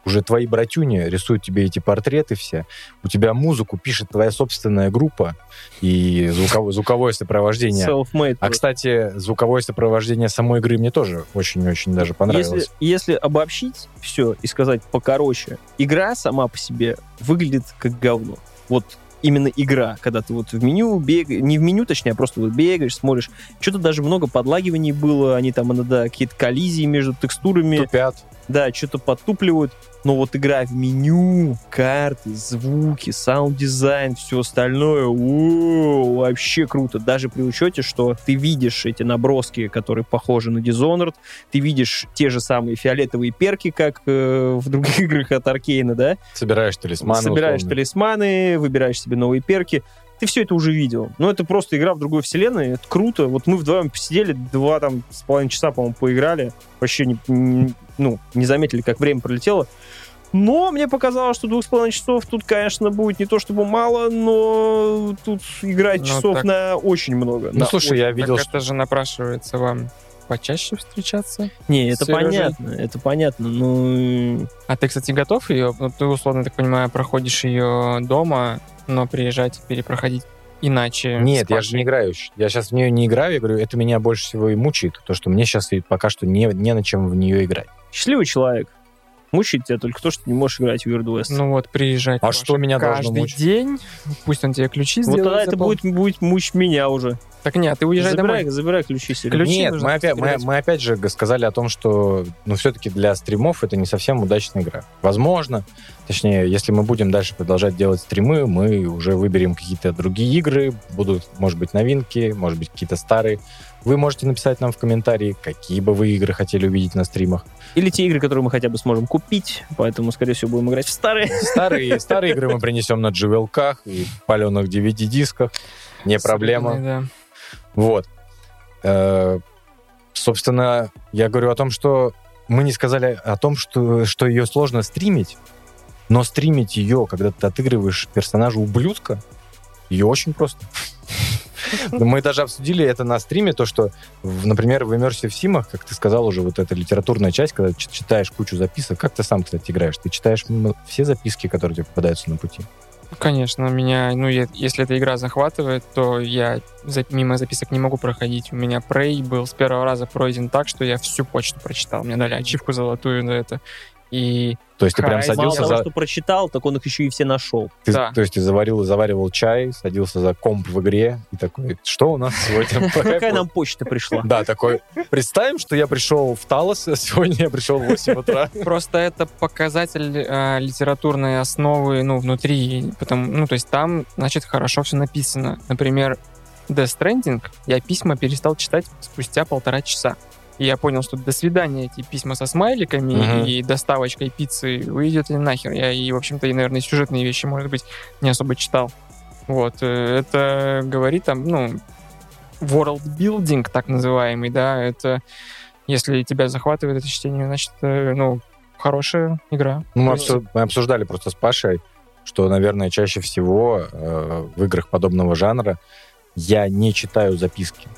Уже твои братюни рисуют тебе эти портреты все. У тебя музыку пишет твоя собственная группа и звуковое, звуковое сопровождение. Self-made. А, кстати, звуковое сопровождение самой игры мне тоже очень-очень даже понравилось. Если, если обобщить все и сказать покороче, игра сама по себе выглядит как говно. Вот именно игра, когда ты вот в меню бегаешь, не в меню, точнее, а просто вот бегаешь, смотришь. Что-то даже много подлагиваний было, они там иногда какие-то коллизии между текстурами. Тупят. Да, что-то подтупливают, но вот игра в меню, карты, звуки, саунд-дизайн, все остальное, о-о-о, вообще круто. Даже при учете, что ты видишь эти наброски, которые похожи на Dishonored, ты видишь те же самые фиолетовые перки, как э, в других играх от Arkane, да? Собираешь талисманы. Собираешь условно. талисманы, выбираешь себе новые перки. Ты все это уже видел. Но это просто игра в другой вселенной, это круто. Вот мы вдвоем посидели, два там с половиной часа, по-моему, поиграли. Вообще не, не, ну, не заметили, как время пролетело. Но мне показалось, что двух с половиной часов тут, конечно, будет не то чтобы мало, но тут играть ну, часов так... на очень много. Ну, на слушай, очень... я видел, так что... это же напрашивается вам почаще встречаться. Не, это понятно, это понятно, но... А ты, кстати, готов ее? Ну, ты, условно, так понимаю, проходишь ее дома... Но приезжать, перепроходить иначе. Нет, я же не играю. Я сейчас в нее не играю, я говорю, это меня больше всего и мучает. То, что мне сейчас пока что не, не на чем в нее играть. Счастливый человек. Мучает тебя только то, что ты не можешь играть в Weird West. Ну вот, приезжать. А что меня должно мучить? Каждый день. Пусть он тебе ключи сделает. Вот тогда это будет, будет мучить меня уже. Так нет, ты уезжай забирай, домой. Забирай ключи себе. Ключи нет, мы опять, мы, мы опять же сказали о том, что ну, все-таки для стримов это не совсем удачная игра. Возможно, точнее, если мы будем дальше продолжать делать стримы, мы уже выберем какие-то другие игры, будут, может быть, новинки, может быть, какие-то старые. Вы можете написать нам в комментарии, какие бы вы игры хотели увидеть на стримах. Или те игры, которые мы хотя бы сможем купить, поэтому, скорее всего, будем играть в старые. Старые, старые игры мы принесем на джи ви эл-ках и паленых ди ви ди-дисках. Не проблема. Вот. Э-э- собственно, я говорю о том, что мы не сказали о том, что, что ее сложно стримить, но стримить ее, когда ты отыгрываешь персонажа ублюдка, ее очень просто. Мы даже обсудили это на стриме, то, что, например, в Immersive Sim'ах, как ты сказал уже, вот эта литературная часть, когда ты читаешь кучу записок, как ты сам, кстати, играешь? Ты читаешь все записки, которые тебе попадаются на пути? Конечно, меня, ну, я, если эта игра захватывает, то я за, мимо записок не могу проходить. У меня Prey был с первого раза пройден так, что я всю почту прочитал. Мне дали ачивку золотую на это. И то есть ты прям садился... Мало того, за... что прочитал, так он их еще и все нашел. Ты, да. То есть ты заварил и заваривал чай, садился за комп в игре и такой, что у нас сегодня? Какая нам почта пришла? Да, такой, представим, что я пришел в Талос, а сегодня я пришел в восемь утра. Просто это показатель литературной основы, ну, внутри. Ну, то есть там, значит, хорошо все написано. Например, Death Stranding я письма перестал читать спустя полтора часа. И я понял, что до свидания, эти письма со смайликами uh-huh. и доставочкой пиццы, вы идете нахер. Я и, в общем-то, и, наверное, сюжетные вещи, может быть, не особо читал. Вот. Это говорит там, ну, world building, так называемый, да, это если тебя захватывает это чтение, значит, ну, хорошая игра. Мы, обсу- мы обсуждали просто с Пашей, что, наверное, чаще всего э, в играх подобного жанра я не читаю записки.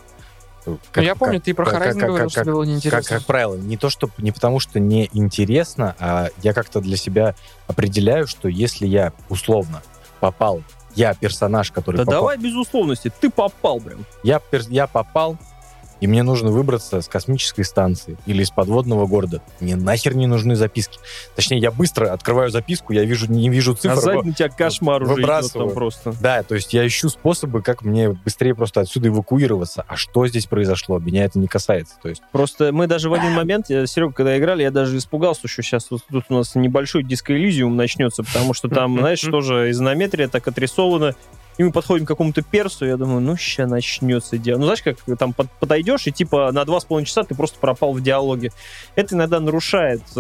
Как, ну, я помню, как, ты про Horizon говорил, как, что как, было неинтересно. Как, как правило, не то, что не потому, что неинтересно, а я как-то для себя определяю, что если я условно попал, я персонаж, который да попал... Да давай без условности, ты попал, блин. Я, я попал, и мне нужно выбраться с космической станции или из подводного города. Мне нахер не нужны записки. Точнее, я быстро открываю записку, я вижу, не вижу цифр. А сзади на тебя кошмар уже идет там просто. Да, то есть я ищу способы, как мне быстрее просто отсюда эвакуироваться. А что здесь произошло? Меня это не касается. То есть... Просто мы даже в один момент, Серега, когда играли, я даже испугался, что сейчас тут, тут у нас небольшой Disco Elysium начнется, потому что там, знаешь, тоже изонометрия так отрисована. и мы подходим к какому-то персу, я думаю, ну, сейчас начнется дело. Ну, знаешь, как там под, подойдешь, и типа на два с половиной часа ты просто пропал в диалоге. Это иногда нарушает. Ты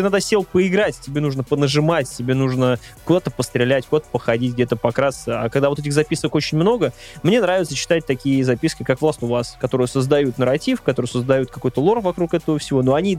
иногда сел поиграть, тебе нужно понажимать, тебе нужно куда-то пострелять, куда-то походить, где-то покрасться. А когда вот этих записок очень много, мне нравится читать такие записки, как Last of Us, которые создают нарратив, которые создают какой-то лор вокруг этого всего, но они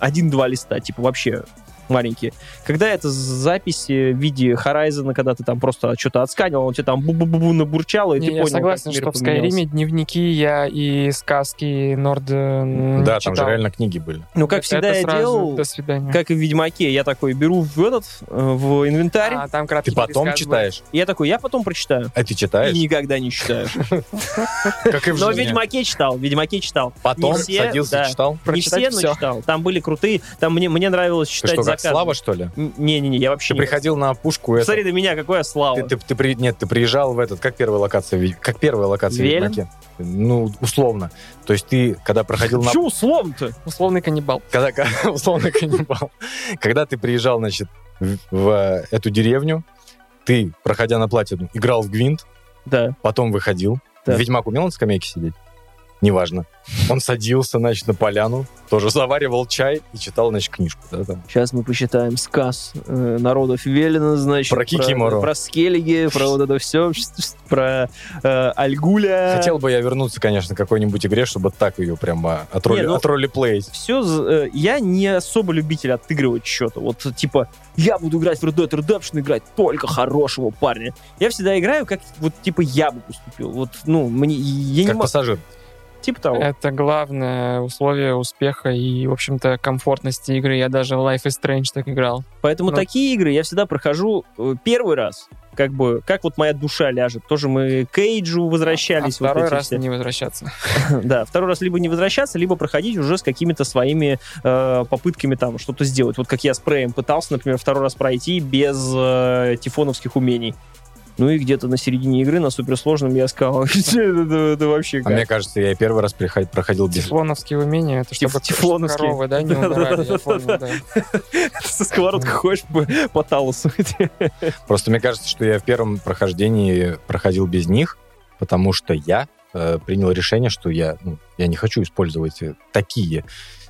один-два листа, типа вообще маленькие. Когда это записи в виде Horizon, когда ты там просто что-то отсканил, он тебе там бу-бу-бу-бу набурчало, и не, ты я понял, согласен, что в Скайриме дневники я и сказки Норд не Да, читал. Там же реально книги были. Ну, как это всегда это я сразу, делал, до свидания. Как и в Ведьмаке, я такой беру в этот, в инвентарь. А, там ты потом читаешь? Были. Я такой, я потом прочитаю. А ты читаешь? И никогда не читаешь. Как и в жизни. Но в Ведьмаке читал, в Ведьмаке читал. Потом садился и читал? Не все, но читал. Там были крутые, там мне нравилось читать за Слава, что ли? Не-не-не, я вообще ты не... Ты приходил на опушку... Смотри это... на меня, какое Слава. Ты, ты, ты, ты, нет, ты приезжал в этот... Как первая локация? Как первая локация в Ведьмаке? Ну, условно. То есть ты, когда проходил... Почему на... условно-то? Условный каннибал. Когда, условный каннибал. Когда ты приезжал, значит, в, в эту деревню, ты, проходя на платину, играл в Гвинт, да. Потом выходил. Да. Ведьмак умел на скамейке сидеть? Неважно. Он садился, значит, на поляну, тоже заваривал чай и читал, значит, книжку. Да, там. Сейчас мы посчитаем сказ э, народов Веллина, значит, про, про, про Скеллиги, про вот это все, про э, Альгуля. Хотел бы я вернуться, конечно, к какой-нибудь игре, чтобы так ее прямо отролли, ну, отроллиплеить. Все, э, я не особо любитель отыгрывать что-то. Вот, типа, я буду играть в Red Dead Redemption, играть только хорошего парня. Я всегда играю, как, вот, типа, я бы поступил. Вот, ну, мне... Я как не пассажир. Типа того. Это главное условие успеха и, в общем-то, комфортности игры. Я даже в Life is Strange так играл. Поэтому ну. такие игры я всегда прохожу первый раз, как бы, как вот моя душа ляжет. Тоже мы к Эйджу возвращались. А вот второй раз все. Не возвращаться. Да, второй раз либо не возвращаться, либо проходить уже с какими-то своими э, попытками там что-то сделать. Вот как я с Преем пытался, например, второй раз пройти без э, тифоновских умений. Ну и где-то на середине игры, на суперсложном, я сказал, это вообще как. А мне кажется, я первый раз проходил... Тефлоновские умения, это чтобы коровы, да, не умирали, я понял, да. Со сковородкой ходишь по талосу. Просто мне кажется, что я в первом прохождении проходил без них, потому что я принял решение, что я не хочу использовать такие...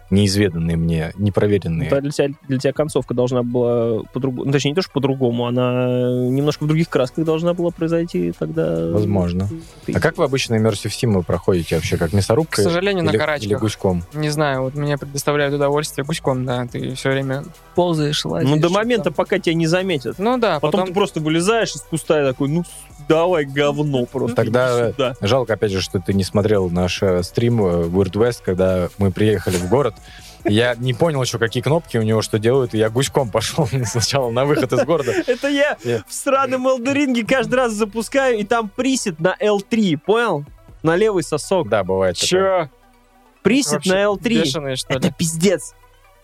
неизведанные мне, непроверенные. Да, для тебя, для тебя концовка должна была по-другому, точнее, не то, что по-другому, она немножко в других красках должна была произойти тогда. Возможно. Ты... А как вы обычно Immersive Sim вы проходите вообще? Как мясорубкой? К сожалению, или, на карачках. Или гуськом? Не знаю, вот мне предоставляют удовольствие гуськом, да, ты все время ползаешь, лазишь. Ну, до момента, там. Пока тебя не заметят. Ну, да. Потом, потом... ты просто вылезаешь из куста и такой, ну, давай говно просто. Тогда жалко, опять же, что ты не смотрел наш стрим Weird West, когда мы приехали в город. Я не понял еще, какие кнопки у него что делают, и я гуськом пошел сначала на выход из города. Это я в сраном элдеринге каждый раз запускаю, и там присед на эл три, понял? На левый сосок. Да, бывает. Че? Присед на эл три. Это пиздец.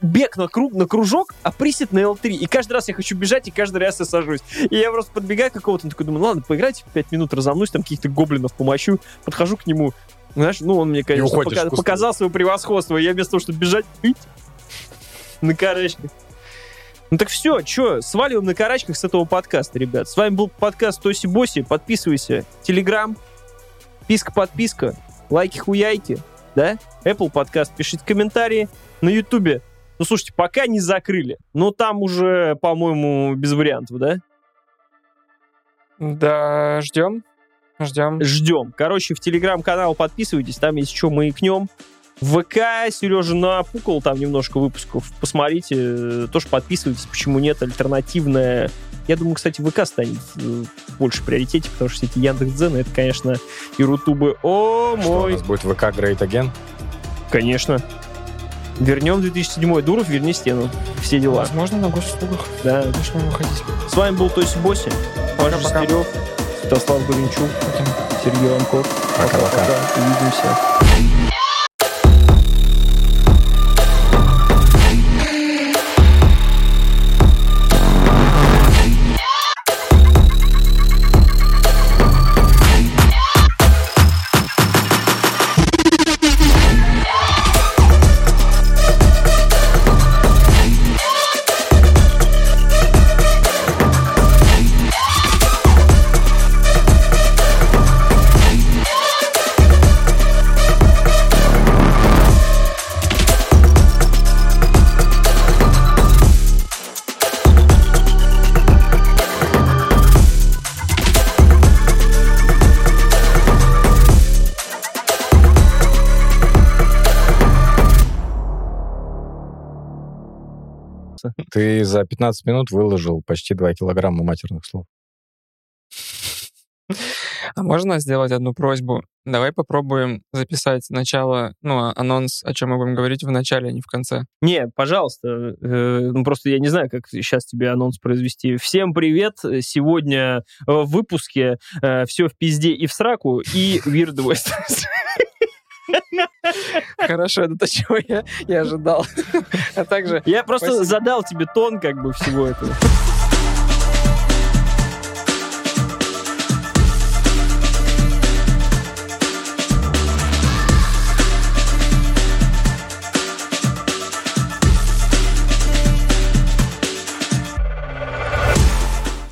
Бег на круг, на кружок, а присед на эл три. И каждый раз я хочу бежать, и каждый раз я сажусь. И я просто подбегаю какого-то, он такой, думаю, ладно, поиграйте, пять минут разомнусь, там каких-то гоблинов помочу, подхожу к нему. Знаешь, ну он мне, конечно, пока- показал свое превосходство. Я вместо того, чтобы бежать, на карачках. Ну так все, че, сваливаем на карачках с этого подкаста, ребят. С вами был подкаст Тоси Боси. Подписывайся. Телеграм. Писка-подписка. Лайки-хуяйки. Да? Apple подкаст. Пишите комментарии. На Ютубе. Ну слушайте, пока не закрыли. Но там уже, по-моему, без вариантов, да? Да, ждем. Ждем. Ждем. Короче, в телеграм-канал подписывайтесь, там есть что маякнем. В ВК Сережа напукал там немножко выпусков. Посмотрите, тоже подписывайтесь, почему нет, альтернативная. Я думаю, кстати, ВК станет больше в приоритете, потому что эти Яндекс.Дзены, это, конечно, и Рутубы. О, что, мой! У нас будет ВК Great Again? Конечно. Вернем две тысячи седьмой. Дуров, верни стену. Все дела. Возможно, на госуслугах. Да. Можно выходить. С вами был Тоси Боси. Пока-пока. Святослав Горенчук, Сергей Ланков. Пока-пока. Увидимся. разобраться. Ты за пятнадцать минут выложил почти два килограмма матерных слов. А можно сделать одну просьбу? Давай попробуем записать начало, ну, анонс, о чем мы будем говорить в начале, а не в конце. Не, пожалуйста. Ну, просто я не знаю, как сейчас тебе анонс произвести. Всем привет! Сегодня в выпуске «Все в пизде и в сраку» и Weird West. Хорошо, это то, чего я ожидал. А также... Я просто задал тебе тон как бы всего этого.